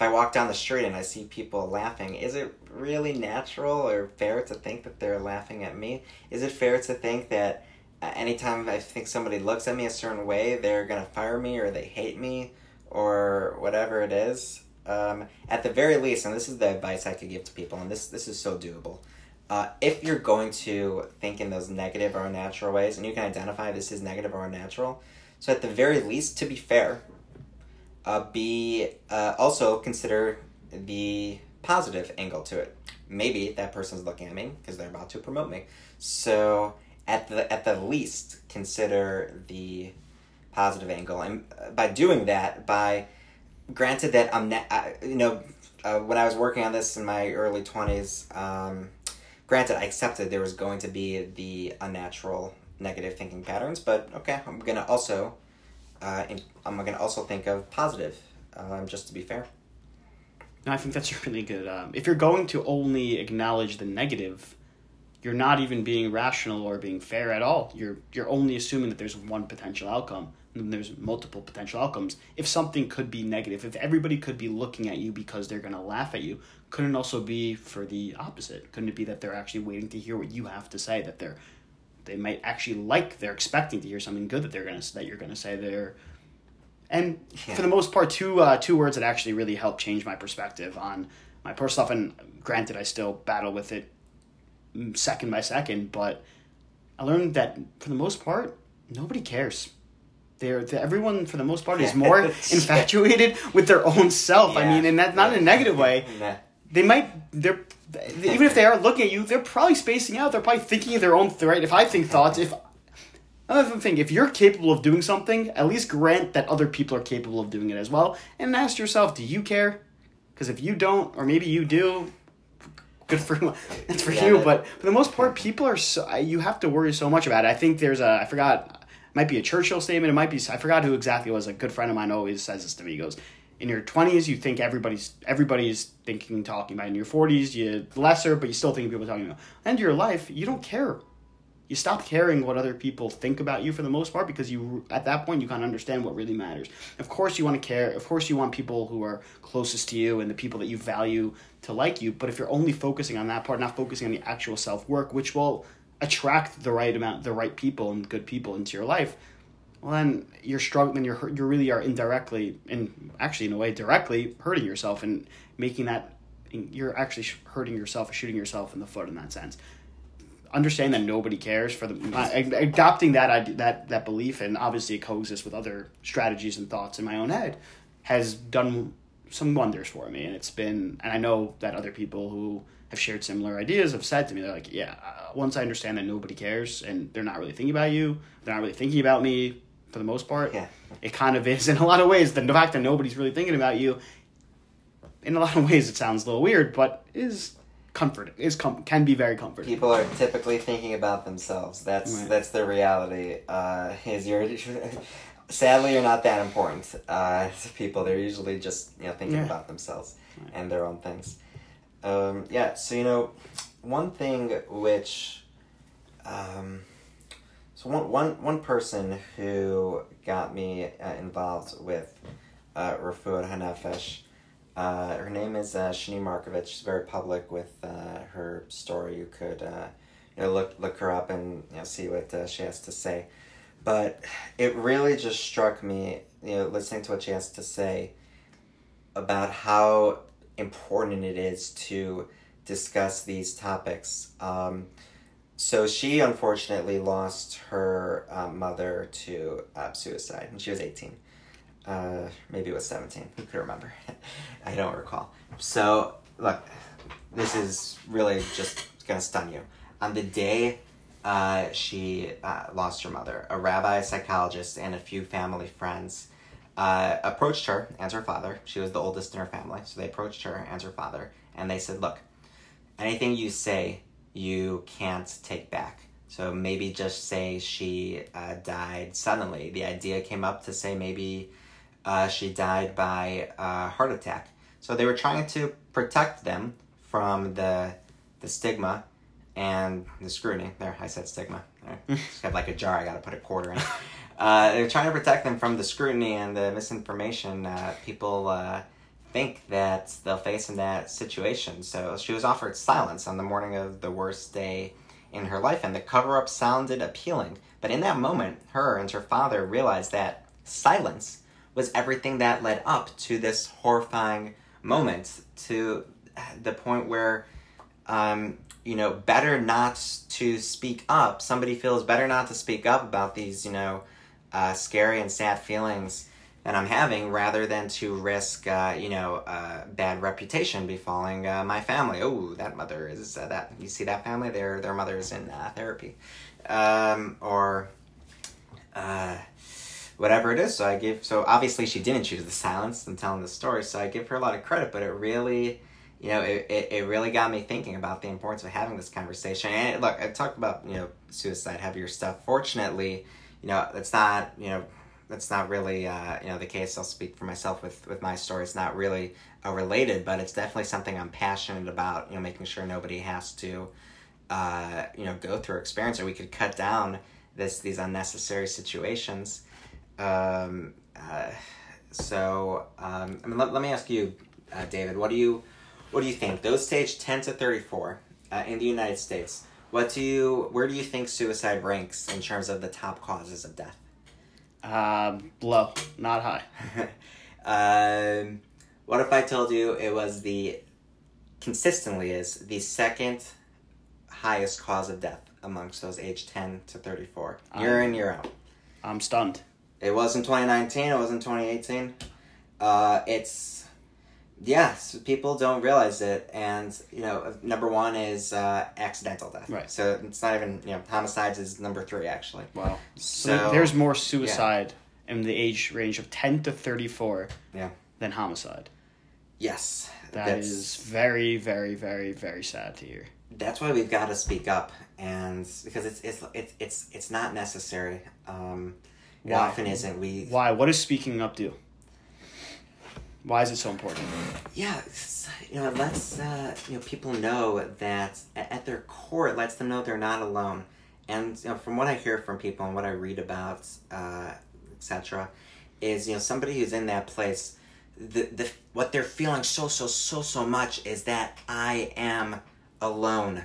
down the street and I see people laughing, is it really natural or fair to think that they're laughing at me? Is it fair to think that anytime I think somebody looks at me a certain way, they're gonna fire me or they hate me or whatever it is? At the very least, and this is the advice I could give to people, and this is so doable, if you're going to think in those negative or unnatural ways, and you can identify this is negative or unnatural, so at the very least, to be fair, also consider the positive angle to it. Maybe that person's looking at me because they're about to promote me. So at the least, consider the positive angle, and by doing that, granted that when I was working on this in my early 20s, granted I accepted there was going to be the unnatural negative thinking patterns, but okay, I'm gonna also think of positive, just to be fair. No, I think that's really good. If you're going to only acknowledge the negative, you're not even being rational or being fair at all. You're only assuming that there's one potential outcome. And there's multiple potential outcomes. If something could be negative, if everybody could be looking at you because they're going to laugh at you, couldn't it also be for the opposite? Couldn't it be that they're actually waiting to hear what you have to say, that they might actually they're expecting to hear something good that you're going to say there? And yeah. For the most part, two words that actually really helped change my perspective on my personal stuff, and granted I still battle with it second by second, but I learned that for the most part, nobody cares. Everyone, for the most part, is more infatuated with their own self. Yeah. I mean, and that's not in a negative way. Nah. Even if they are looking at you, they're probably spacing out. They're probably thinking of their own, right? If I think thoughts, if Another thing, if you're capable of doing something, at least grant that other people are capable of doing it as well. And ask yourself, do you care? Because if you don't, or maybe you do, good for you. That's for you. But for the most part, people are so, you have to worry so much about it. I think there's a, I forgot, it might be a Churchill statement. It might be, I forgot who exactly it was. A good friend of mine always says this to me. He goes, in your 20s, you think everybody's thinking and talking about it. In your 40s, you're lesser, but you still think people are talking about it. And your life, you don't care. You stop caring what other people think about you for the most part, because you, at that point, you kind of understand what really matters. Of course you want to care. Of course you want people who are closest to you and the people that you value to like you. But if you're only focusing on that part, not focusing on the actual self-work, which will attract the right amount, the right people and good people into your life, well, then you're struggling. You really are indirectly, and actually in a way directly, hurting yourself and making that, you're actually hurting yourself, shooting yourself in the foot in that sense. Understand that nobody cares for the adopting that belief, and obviously it coexists with other strategies and thoughts in my own head, has done some wonders for me. And it's been, and I know that other people who have shared similar ideas have said to me, they're like, yeah, once I understand that nobody cares and they're not really thinking about you, they're not really thinking about me for the most part. Yeah. It kind of is in a lot of ways. The fact that nobody's really thinking about you, in a lot of ways, it sounds a little weird, but is. Comfort is can be very comforting. People are typically thinking about themselves. That's their reality. Sadly, you're not that important to people. They're usually just thinking about themselves and their own things. So one thing which, so one person who got me involved with Refuah Nefesh. Her name is Shani Markovitch. She's very public with her story. You could look her up and see what she has to say. But it really just struck me, listening to what she has to say about how important it is to discuss these topics. So she unfortunately lost her mother to suicide when she was 18. Maybe it was 17. Who could remember? I don't recall. So, look, this is really just going to stun you. On the day she lost her mother, a rabbi, a psychologist, and a few family friends approached her and her father. She was the oldest in her family, so they approached her and her father, and they said, look, anything you say, you can't take back. So maybe just say she died suddenly. The idea came up to say maybe... she died by a heart attack. So they were trying to protect them from the stigma and the scrutiny. There, I said stigma. Right. Just had like a jar, I gotta put a quarter in. They were trying to protect them from the scrutiny and the misinformation. People think that they'll face in that situation. So she was offered silence on the morning of the worst day in her life, and the cover-up sounded appealing. But in that moment, her and her father realized that silence was everything that led up to this horrifying moment, to the point where, better not to speak up. Somebody feels better not to speak up about these, scary and sad feelings that I'm having, rather than to risk, bad reputation befalling my family. Oh, that mother is that. You see that family? Their mother is in therapy, whatever it is. So obviously she didn't choose the silence in telling the story, so I give her a lot of credit, but it really, it really got me thinking about the importance of having this conversation. And look, I talked about, suicide, heavier stuff. Fortunately, that's not really, the case. I'll speak for myself with my story. It's not really related, but it's definitely something I'm passionate about, making sure nobody has to, go through experience, or we could cut down these unnecessary situations. Let me ask you, David, what do you think? Those aged 10 to 34, in the United States, where do you think suicide ranks in terms of the top causes of death? Low, not high. What if I told you it was consistently is the second highest cause of death amongst those aged 10 to 34? You're in your own. I'm stunned. It was in 2019, it was in 2018. It's Yes, people don't realize it, and number one is accidental death. Right. So it's not even homicides is number 3 actually. Wow. So there's more suicide in the age range of 10 to 34. Yeah. Than homicide. Yes. That is very, very, very, very sad to hear. That's why we've got to speak up, and because it's not necessary. It often isn't. Why? What does speaking up do? Why is it so important? Yeah, it lets people know that at their core, it lets them know they're not alone. And from what I hear from people and what I read about, etc., is somebody who's in that place, the what they're feeling so much is that I am alone.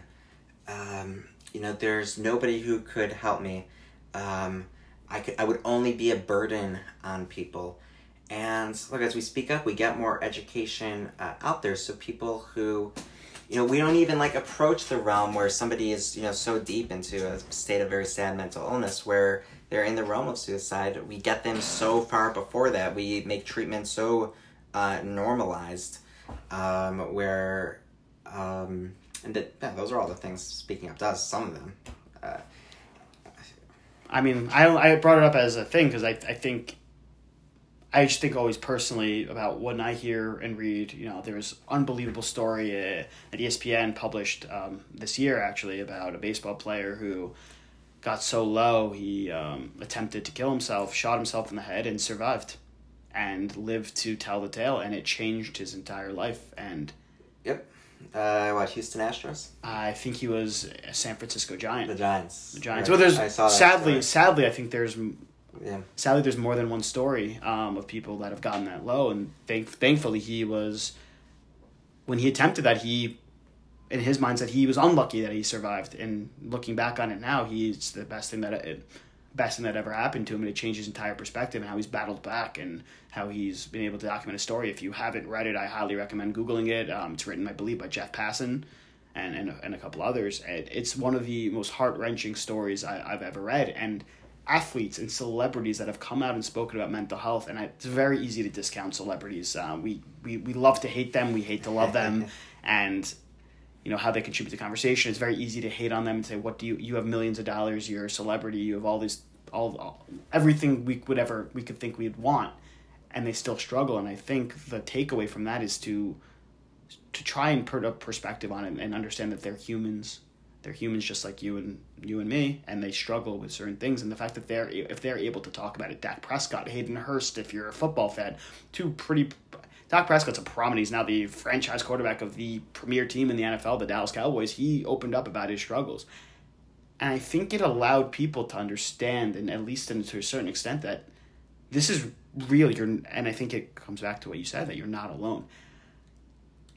There's nobody who could help me. I would only be a burden on people. And look, as we speak up, we get more education out there. So people who, we don't even approach the realm where somebody is, so deep into a state of very sad mental illness where they're in the realm of suicide. We get them so far before that. We make treatment so normalized those are all the things speaking up does, some of them. I brought it up as a thing because I just think always personally about when I hear and read, there was an unbelievable story that ESPN published this year, actually, about a baseball player who got so low he attempted to kill himself, shot himself in the head, and survived and lived to tell the tale, and it changed his entire life. And yep. Houston Astros? I think he was a San Francisco Giant. The Giants. Right. Well, sadly, I think there's... Yeah. Sadly, there's more than one story of people that have gotten that low, and thankfully he was, when he attempted that, in his mindset, he was unlucky that he survived. And looking back on it now, he's the best thing that ever happened to him, and it changed his entire perspective and how he's battled back and how he's been able to document a story. If you haven't read it, I highly recommend Googling it. It's written, I believe, by Jeff Passan and a couple others. It's one of the most heart-wrenching stories I've ever read, and athletes and celebrities that have come out and spoken about mental health, and it's very easy to discount celebrities. We love to hate them, we hate to love them, and how they contribute to the conversation. It's very easy to hate on them and say, what do you have millions of dollars, you're a celebrity, you have all these all everything we could think we'd want, and they still struggle. And I think the takeaway from that is to try and put a perspective on it and understand that they're humans. They're humans just like you and me, and they struggle with certain things. And the fact that if they're able to talk about it, Dak Prescott, Hayden Hurst, if you're a football fan, Dak Prescott's a prominent. He's now the franchise quarterback of the premier team in the NFL, the Dallas Cowboys. He opened up about his struggles. And I think it allowed people to understand, and at least to a certain extent, that this is real. And I think it comes back to what you said, that you're not alone.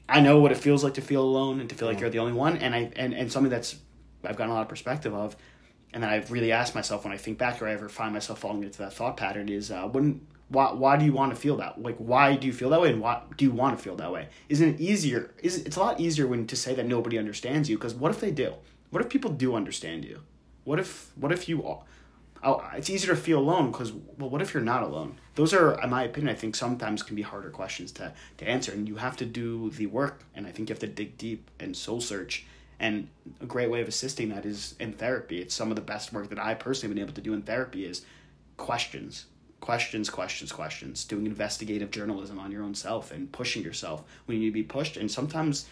I know what it feels like to feel alone and to feel like you're the only one, and I something that's I've gotten a lot of perspective of, and that I've really asked myself when I think back or I ever find myself falling into that thought pattern is why do you want to feel that? Like, why do you feel that way, and why do you want to feel that way? Isn't it easier? It's a lot easier to say that nobody understands you, because what if they do? What if people do understand you? What if you are? It's easier to feel alone because, what if you're not alone? Those are, in my opinion, I think sometimes can be harder questions to answer, and you have to do the work, and I think you have to dig deep and soul search, and a great way of assisting that is in therapy. It's some of the best work that I personally have been able to do in therapy is questions, doing investigative journalism on your own self and pushing yourself when you need to be pushed, and sometimes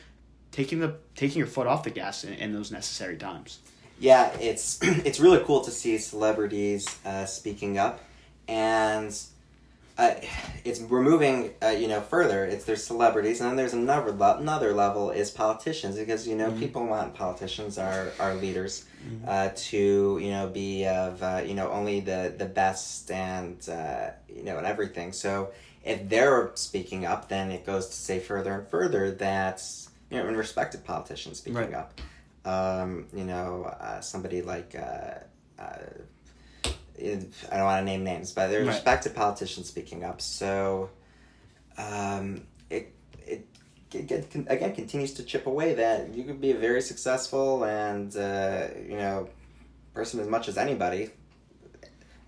taking your foot off the gas in those necessary times. Yeah, it's really cool to see celebrities speaking up, and it's removing further. There's celebrities, and then there's another level is politicians, because people want politicians are leaders to be of only the best and and everything. So if they're speaking up, then it goes to say further and further that in respect to politicians speaking up. Somebody like, I don't want to name names, but there's respect to politicians speaking up. So, it continues to chip away that you could be a very successful and, person as much as anybody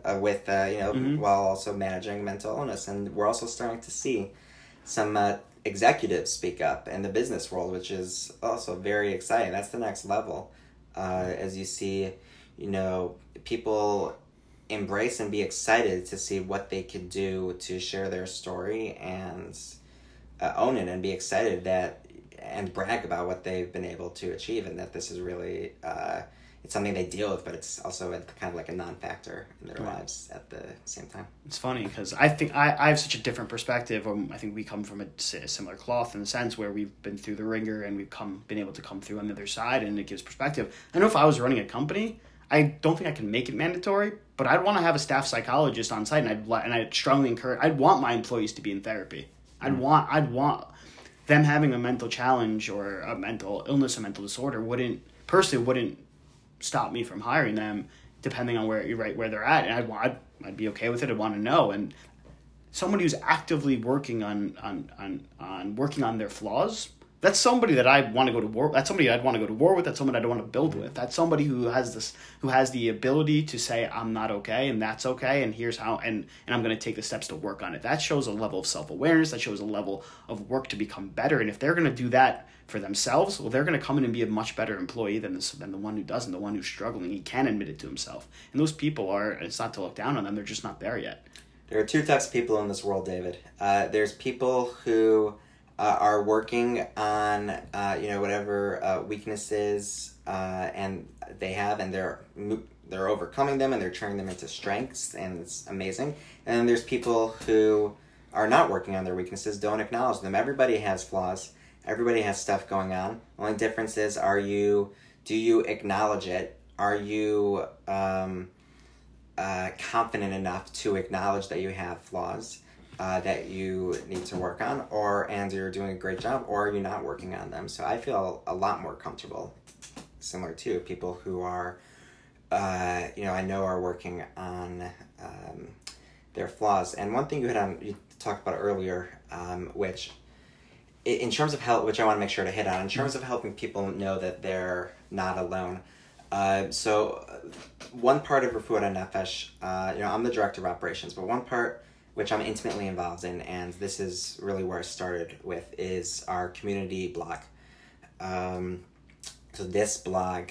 while also managing mental illness. And we're also starting to see some, executives speak up in the business world, which is also very exciting. That's the next level. As you see, you know, people embrace and be excited to see what they can do to share their story and own it and be excited that and brag about what they've been able to achieve, and that this is really it's something they deal with, but it's also kind of like a non-factor in their lives at the same time. It's funny because I think I have such a different perspective. I think we come from a similar cloth in the sense where we've been through the ringer and we've been able to come through on the other side, and it gives perspective. I know if I was running a company, I don't think I can make it mandatory, but I'd want to have a staff psychologist on site, and I'd strongly encourage. I'd want my employees to be in therapy. I'd want them having a mental challenge or a mental illness, a mental disorder wouldn't stop me from hiring them, depending on where they're at, and I'd be okay with it. I'd want to know. And somebody who's actively working on working on their flaws, that's somebody that I want to go to war. That's somebody I'd want to go to war with. That's somebody I don't want to build with. That's somebody who has the ability to say I'm not okay, and that's okay, and here's how, and I'm going to take the steps to work on it. That shows a level of self-awareness. That shows a level of work to become better. And if they're going to do that for themselves, well, they're going to come in and be a much better employee than the one who doesn't, the one who's struggling. He can admit it to himself. And those people are. It's not to look down on them. They're just not there yet. There are two types of people in this world, David. There's people who are working on whatever weaknesses and they have, and they're overcoming them, and they're turning them into strengths, and it's amazing. And then there's people who are not working on their weaknesses, don't acknowledge them. Everybody has flaws. Everybody has stuff going on. The only difference is, do you acknowledge it? Are you confident enough to acknowledge that you have flaws? That you need to work on, and you're doing a great job, or you're not working on them. So I feel a lot more comfortable, similar to people who are, I know are working on their flaws. And one thing you talked about earlier, which in terms of help, which I want to make sure to hit on, in terms of helping people know that they're not alone. So one part of Refuah Nefesh, I'm the director of operations, but one part which I'm intimately involved in, and this is really where I started with, is our community blog. So this blog,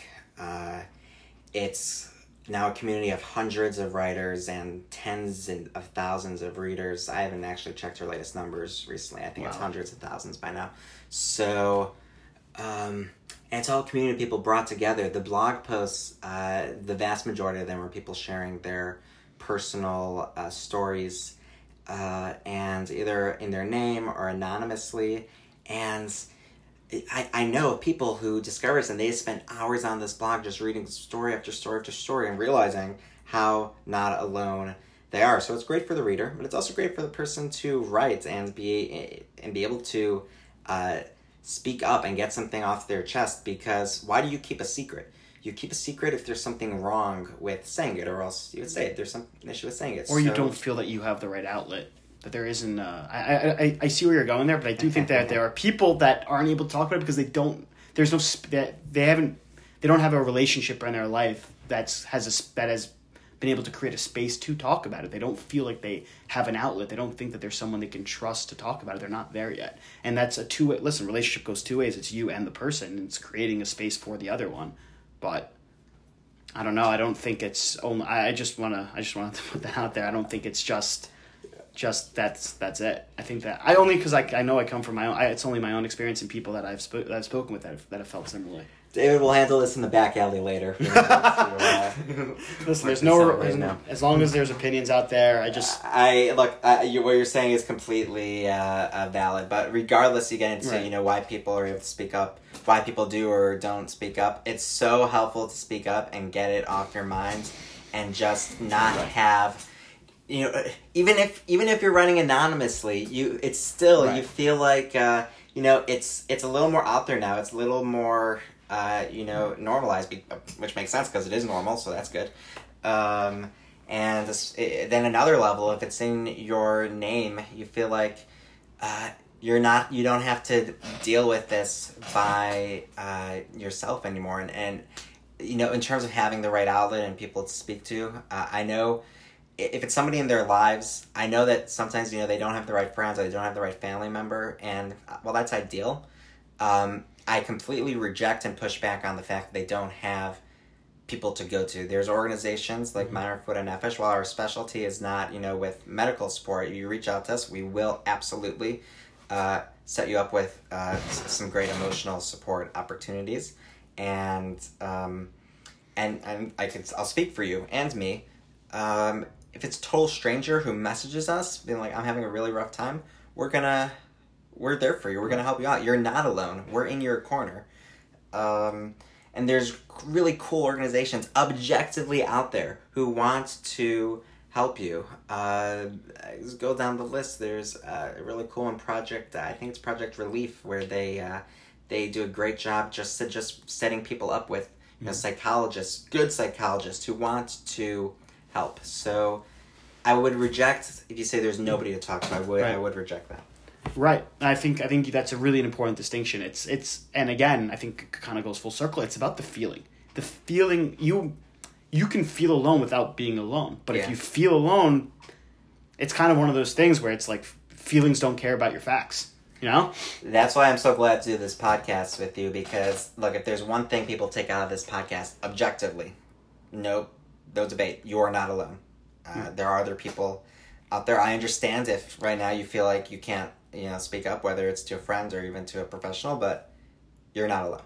it's now a community of hundreds of writers and tens of thousands of readers. I haven't actually checked her latest numbers recently. I think It's hundreds of thousands by now. So, and it's all community of people brought together. The blog posts, the vast majority of them are people sharing their personal stories, and either in their name or anonymously. And I know people who discover this, and they spend hours on this blog just reading story after story after story and realizing how not alone they are. So it's great for the reader, but it's also great for the person to write and be able to speak up and get something off their chest, because why do you keep a secret? You keep a secret if there's something wrong with saying it, or else you would say it. There's some issue with saying it. Or you don't feel that you have the right outlet, that there isn't... I see where you're going there, but I do think that there are people that aren't able to talk about it because they don't... There's no... They don't have a relationship in their life that has been able to create a space to talk about it. They don't feel like they have an outlet. They don't think that there's someone they can trust to talk about it. They're not there yet. And that's a two-way... Listen, relationship goes two ways. It's you and the person. And it's creating a space for the other one. But I don't know. I don't think it's only. I just wanted to put that out there. I don't think it's just that's it. I think that I know I come from my own. It's only my own experience and people that I've spoken with that have felt similarly. David will handle this in the back alley later. Listen, there's no as long as there's opinions out there. What you're saying is completely valid. But regardless, you get into why people are able to speak up, why people do or don't speak up. It's so helpful to speak up and get it off your mind, and just not have. Even if you're running anonymously, you feel like it's a little more out there now. It's a little more. Normalized, which makes sense because it is normal, so that's good. And then another level, if it's in your name, you feel like you don't have to deal with this by yourself anymore. And in terms of having the right outlet and people to speak to, I know if it's somebody in their lives, I know that sometimes, you know, they don't have the right friends or they don't have the right family member, and well, that's ideal. I completely reject and push back on the fact that they don't have people to go to. There's organizations like Maayan Nefesh. While our specialty is not, you know, with medical support, you reach out to us, we will absolutely set you up with some great emotional support opportunities. And I'll speak for you and me. If it's a total stranger who messages us being like, I'm having a really rough time, we're there for you. We're going to help you out. You're not alone. We're in your corner. And there's really cool organizations objectively out there who want to help you. Just go down the list. There's a really cool one, I think it's Project Relief, where they do a great job just setting people up with, you know, psychologists, good psychologists who want to help. So I would reject, if you say there's nobody to talk to, I would reject that. Right. I think that's a really important distinction. It's and again, I think it kind of goes full circle. It's about the feeling. The feeling you can feel alone without being alone. But if you feel alone, it's kind of one of those things where it's like feelings don't care about your facts, you know? That's why I'm so glad to do this podcast with you, because look, if there's one thing people take out of this podcast objectively, no debate, you're not alone. There are other people out there. I understand if right now you feel like you can't, you know, speak up, whether it's to a friend or even to a professional, but you're not alone.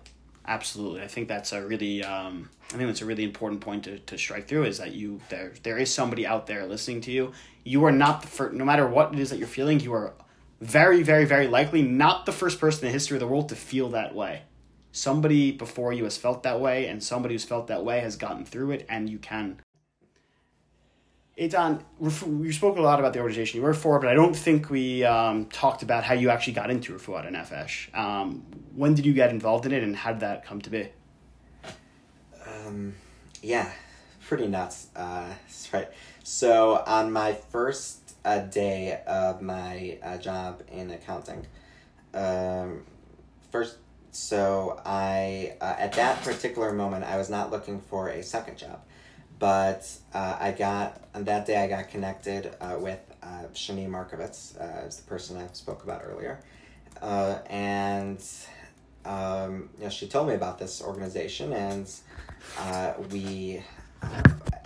Absolutely. I think that's a really, important point to strike through, is that there is somebody out there listening to you. You are not the first, no matter what it is that you're feeling, you are very, very, very likely not the first person in the history of the world to feel that way. Somebody before you has felt that way, and somebody who's felt that way has gotten through it, and you can. Eitan, you spoke a lot about the organization you work for, but I don't think we talked about how you actually got into Refuah Nefesh. When did you get involved in it, and how did that come to be? Yeah, pretty nuts. That's right. So on my first day of my job in accounting, I at that particular moment, I was not looking for a second job. But I got connected with Shani Markovitch, is the person I spoke about earlier. You know, she told me about this organization, and I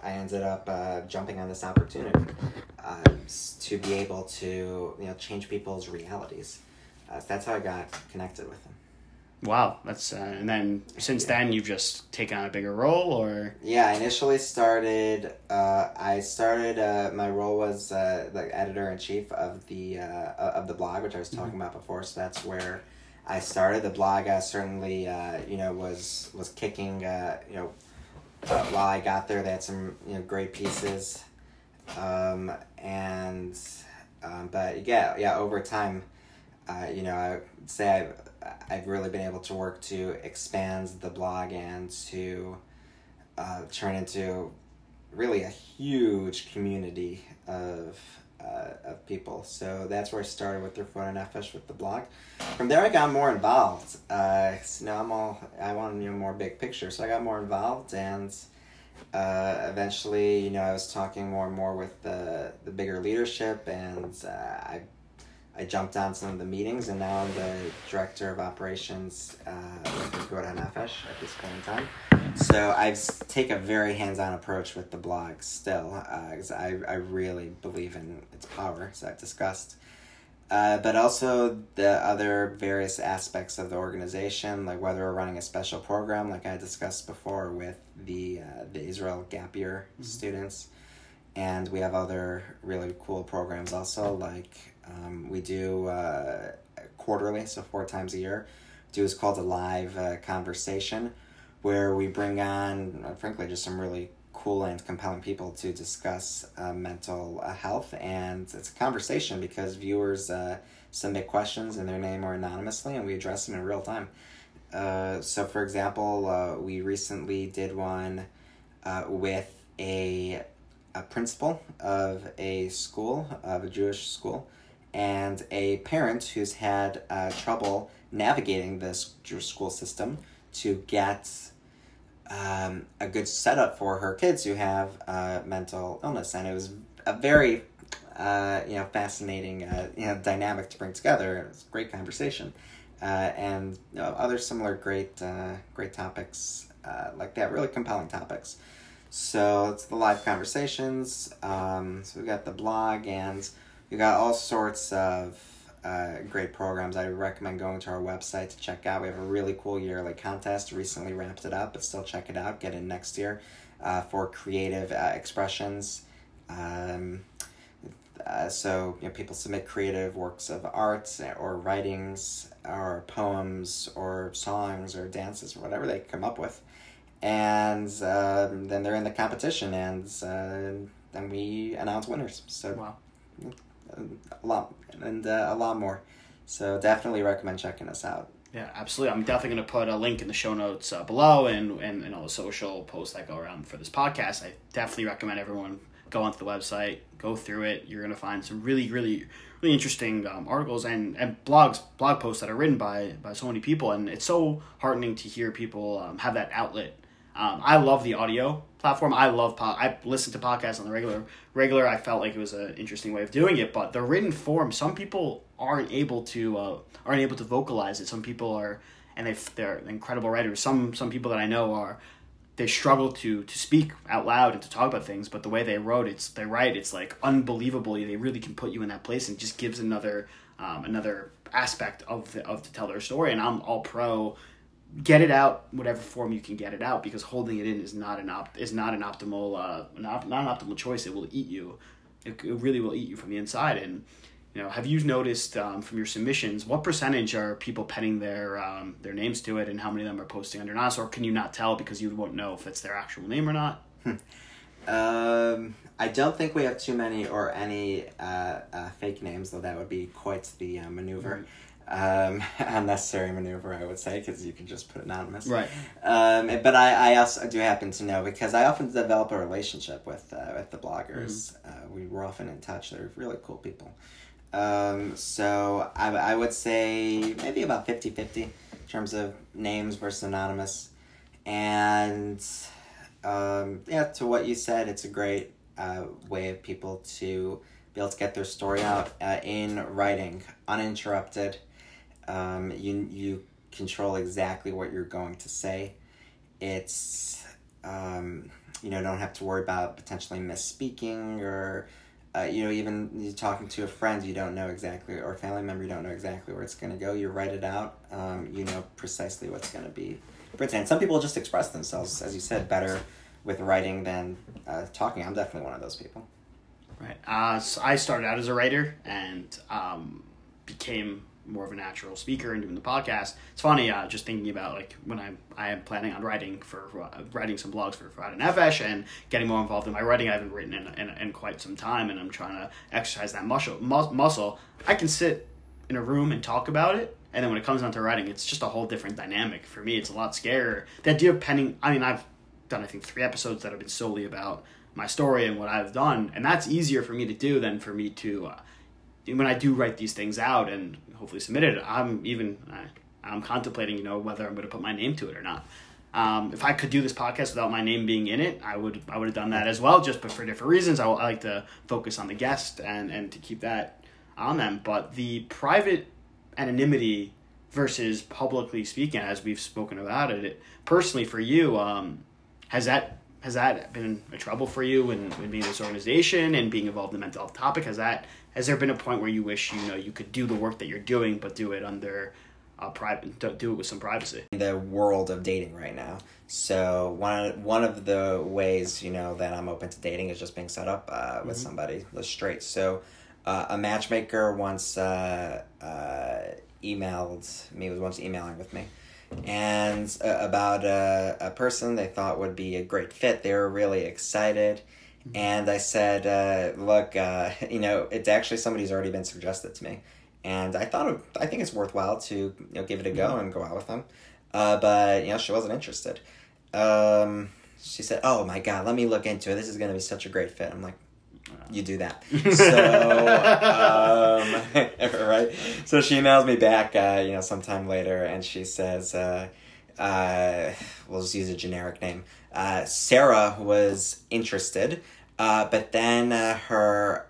ended up jumping on this opportunity to be able to, you know, change people's realities. So that's how I got connected with them. Wow, that's and then since then you've just taken on a bigger role, or? Yeah, I initially started. My role was the editor in chief of the blog, which I was talking about before. So that's where I started. The blog certainly was kicking. While I got there, they had some great pieces, but over time, I'd say I've really been able to work to expand the blog and to turn into really a huge community of people. So that's where I started with Refuah Nefesh, with the blog. From there, I got more involved. So now I wanted more big picture, so I got more involved, and eventually, I was talking more and more with the bigger leadership, and I jumped on some of the meetings, and now I'm the director of operations with Refuah Nefesh at this point in time. So I take a very hands-on approach with the blog still, because I really believe in its power, as I've discussed. But also the other various aspects of the organization, like whether we're running a special program, like I discussed before with the Israel Gap Year students. And we have other really cool programs also, like we do quarterly, so 4 times a year, is called a live conversation, where we bring on, frankly, just some really cool and compelling people to discuss mental health. And it's a conversation because viewers submit questions in their name or anonymously, and we address them in real time. So, for example, we recently did one with a principal of a school, of a Jewish school, and a parent who's had trouble navigating this Jewish school system to get a good setup for her kids who have mental illness. And it was a very fascinating dynamic to bring together. It was a great conversation, and other similar great topics like that, really compelling topics. So it's the live conversations. So we've got the blog, and we've got all sorts of great programs. I recommend going to our website to check out. We have a really cool yearly contest. Recently wrapped it up, but still check it out. Get in next year for creative expressions. So people submit creative works of art or writings or poems or songs or dances or whatever they come up with. And then they're in the competition, and then we announce winners. So wow. a lot more. So definitely recommend checking us out. Yeah, absolutely. I'm definitely going to put a link in the show notes below, and all the social posts that go around for this podcast. I definitely recommend everyone go onto the website, go through it. You're going to find some really, really, really interesting articles and blog posts that are written by so many people. And it's so heartening to hear people have that outlet. I love the audio platform. I listen to podcasts on the regular. I felt like it was an interesting way of doing it, but the written form, some people aren't able to vocalize it. Some people are, and they're incredible writers. Some people that I know are, they struggle to speak out loud and to talk about things, but the way they wrote, it's like unbelievable. They really can put you in that place, and just gives another aspect of to tell their story. And I'm all pro. Get it out, whatever form you can get it out, because holding it in is not an optimal choice. It will eat you. It really will eat you from the inside. And have you noticed from your submissions, what percentage are people penning their names to it, and how many of them are posting under NAS, or can you not tell because you won't know if it's their actual name or not? I don't think we have too many or any fake names, though that would be quite the maneuver. Right. Unnecessary maneuver, I would say, because you can just put anonymous. Right. But I also do happen to know, because I often develop a relationship with the bloggers. Mm-hmm. We were often in touch. They're really cool people. So I would say maybe about 50-50 in terms of names versus anonymous. And to what you said, it's a great way of people to be able to get their story out in writing, uninterrupted. You control exactly what you're going to say. It's don't have to worry about potentially misspeaking, or even you talking to a friend, you don't know exactly, or a family member, you don't know exactly where it's going to go. You write it out, you know precisely what's going to be written. And some people just express themselves, as you said, better with writing than talking. I'm definitely one of those people. Right. So I started out as a writer, and became more of a natural speaker and doing the podcast. It's funny, just thinking about like when I am planning on writing some blogs for Refuah Nefesh and getting more involved in my writing. I haven't written in quite some time, and I'm trying to exercise that muscle. I can sit in a room and talk about it, and then when it comes down to writing, it's just a whole different dynamic. For me, it's a lot scarier. The idea of penning, I mean, I've done, I think, 3 episodes that have been solely about my story and what I've done, and that's easier for me to do than for me to... when I do write these things out and hopefully submit it, I'm contemplating, whether I'm going to put my name to it or not. If I could do this podcast without my name being in it, I would have done that as well, just but for different reasons. I like to focus on the guest and to keep that on them. But the private anonymity versus publicly speaking, as we've spoken about it personally for you, has that been a trouble for you in being in this organization and being involved in the mental health topic? Has there been a point where you wish you could do the work that you're doing, but do it under do it with some privacy? In the world of dating right now, so one of the ways that I'm open to dating is just being set up with mm-hmm. somebody that's straight. So a matchmaker once was emailing with me. And about a person they thought would be a great fit. They were really excited. And I said, look, it's actually somebody's already been suggested to me. And I think it's worthwhile to give it a go and go out with them. But, she wasn't interested. She said, oh, my God, let me look into it. This is going to be such a great fit. I'm like, you do that. So, right? So she emails me back, sometime later, and she says, we'll just use a generic name. Sarah was interested. But then her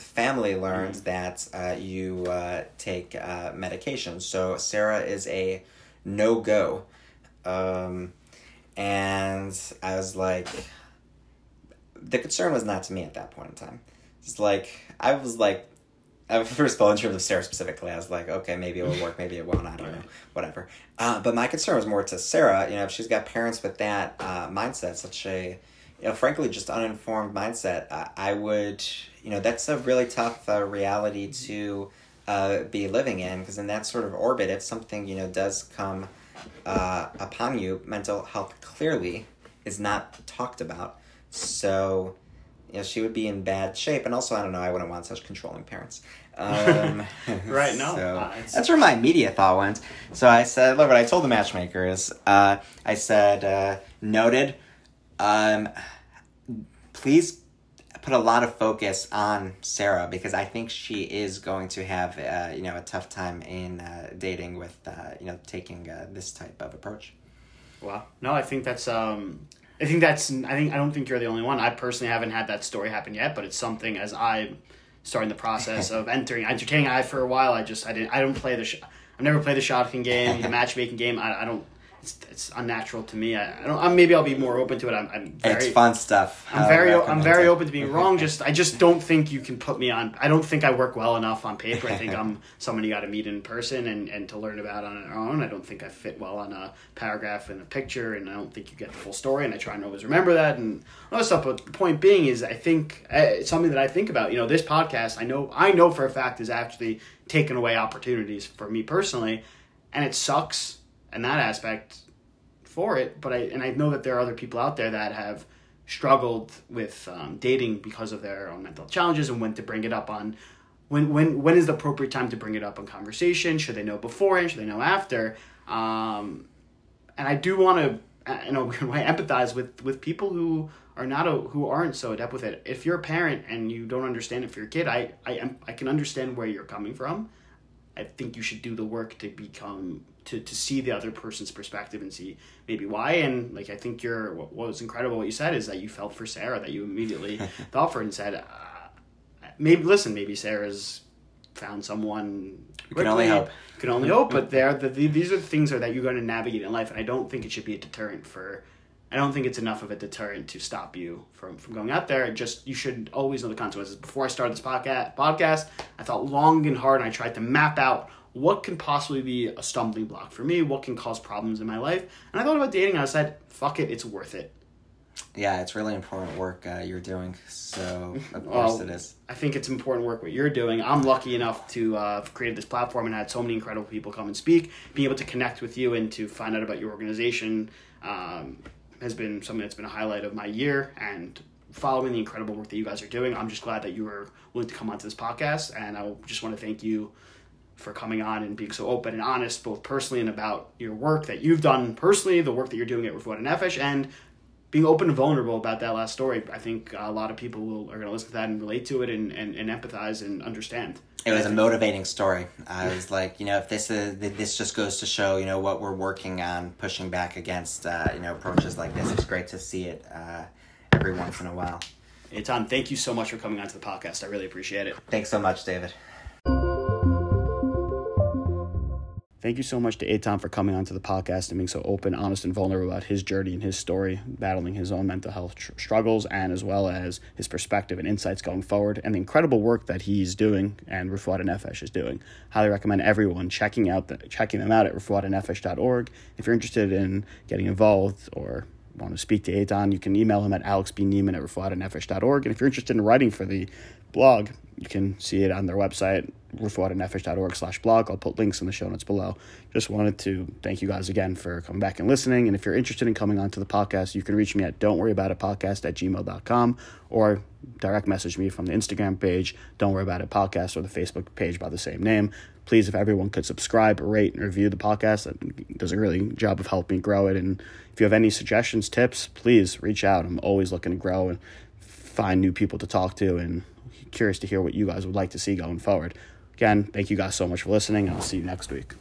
family learns that you take medication. So Sarah is a no-go. And I was like, the concern was not to me at that point in time. It's like, I was like, first of all, in terms of Sarah specifically, I was like, okay, maybe it will work, maybe it won't, I don't know, whatever. But my concern was more to Sarah, you know, if she's got parents with that mindset, such a, you know, frankly, just uninformed mindset, I would, you know, that's a really tough reality to be living in, because in that sort of orbit, if something, you know, does come upon you, mental health clearly is not talked about. So, you know, she would be in bad shape. And also, I don't know, I wouldn't want such controlling parents. Right, no. So, that's where my media thought went. So I said, look, what I told the matchmaker is, I said, noted, please put a lot of focus on Sarah, because I think she is going to have, you know, a tough time in dating with, you know, taking this type of approach. Wow. No, I think that's... I don't think you're the only one. I personally haven't had that story happen yet, but it's something as I'm starting the process of entertaining AI for a while. I've never played the shotgun game, the matchmaking game. It's unnatural to me. Maybe I'll be more open to it. It's fun stuff. I'm very open to being wrong. I just don't think you can put me on. I don't think I work well enough on paper. I think I'm someone you got to meet in person and to learn about on your own. I don't think I fit well on a paragraph and a picture, and I don't think you get the full story. And I try and always remember that and all that stuff. But the point being is, I think it's something that I think about. You know, this podcast, I know for a fact is actually taking away opportunities for me personally, and it sucks. And that aspect for it, but I know that there are other people out there that have struggled with dating because of their own mental challenges and when to bring it up on, when is the appropriate time to bring it up on conversation? Should they know beforehand? Should they know after? And I do want to, in a weird way, empathize with people who aren't so adept with it. If you're a parent and you don't understand it for your kid, I can understand where you're coming from. I think you should do the work to become to see the other person's perspective and see maybe why. And like I think what was incredible what you said is that you felt for Sarah, that you immediately thought for her and said, maybe Sarah's found someone. You can only hope. But these are the things that you're going to navigate in life, and I don't think it should be a deterrent for. I don't think it's enough of a deterrent to stop you from going out there. You should always know the consequences. Before I started this podcast, I thought long and hard, and I tried to map out what can possibly be a stumbling block for me, what can cause problems in my life. And I thought about dating, and I said, fuck it, it's worth it. Yeah, it's really important work you're doing, so of course it is. I think it's important work what you're doing. I'm lucky enough to have created this platform and had so many incredible people come and speak. Being able to connect with you and to find out about your organization, has been something that's been a highlight of my year, and following the incredible work that you guys are doing. I'm just glad that you were willing to come onto this podcast, and I just want to thank you for coming on and being so open and honest, both personally and about your work that you've done personally, the work that you're doing at Refuah Nefesh, and being open and vulnerable about that last story. I think a lot of people are going to listen to that and relate to it and empathize and understand. It was a motivating story. I was like, you know, if this just goes to show, you know, what we're working on, pushing back against, you know, approaches like this. It's great to see it every once in a while. Hey, Tom, thank you so much for coming onto the podcast. I really appreciate it. Thanks so much, David. Thank you so much to Eitan for coming onto the podcast and being so open, honest, and vulnerable about his journey and his story, battling his own mental health struggles, and as well as his perspective and insights going forward, and the incredible work that he's doing and Refuah Nefesh is doing. Highly recommend everyone checking them out at refuahnefesh.org. If you're interested in getting involved or want to speak to Eitan, you can email him at alexbneiman@refuahnefesh.org. And if you're interested in writing for the blog, you can see it on their website, refuahnefesh.org/blog. I'll put links in the show notes below. Just wanted to thank you guys again for coming back and listening. And if you're interested in coming onto the podcast, you can reach me at don'tworryaboutitpodcast@gmail.com, or direct message me from the Instagram page, Don't Worry About It Podcast, or the Facebook page by the same name. Please, if everyone could subscribe, rate, and review the podcast, that does a really good job of helping grow it. And if you have any suggestions, tips, please reach out. I'm always looking to grow and find new people to talk to, and curious to hear what you guys would like to see going forward. Again, thank you guys so much for listening, and I'll see you next week.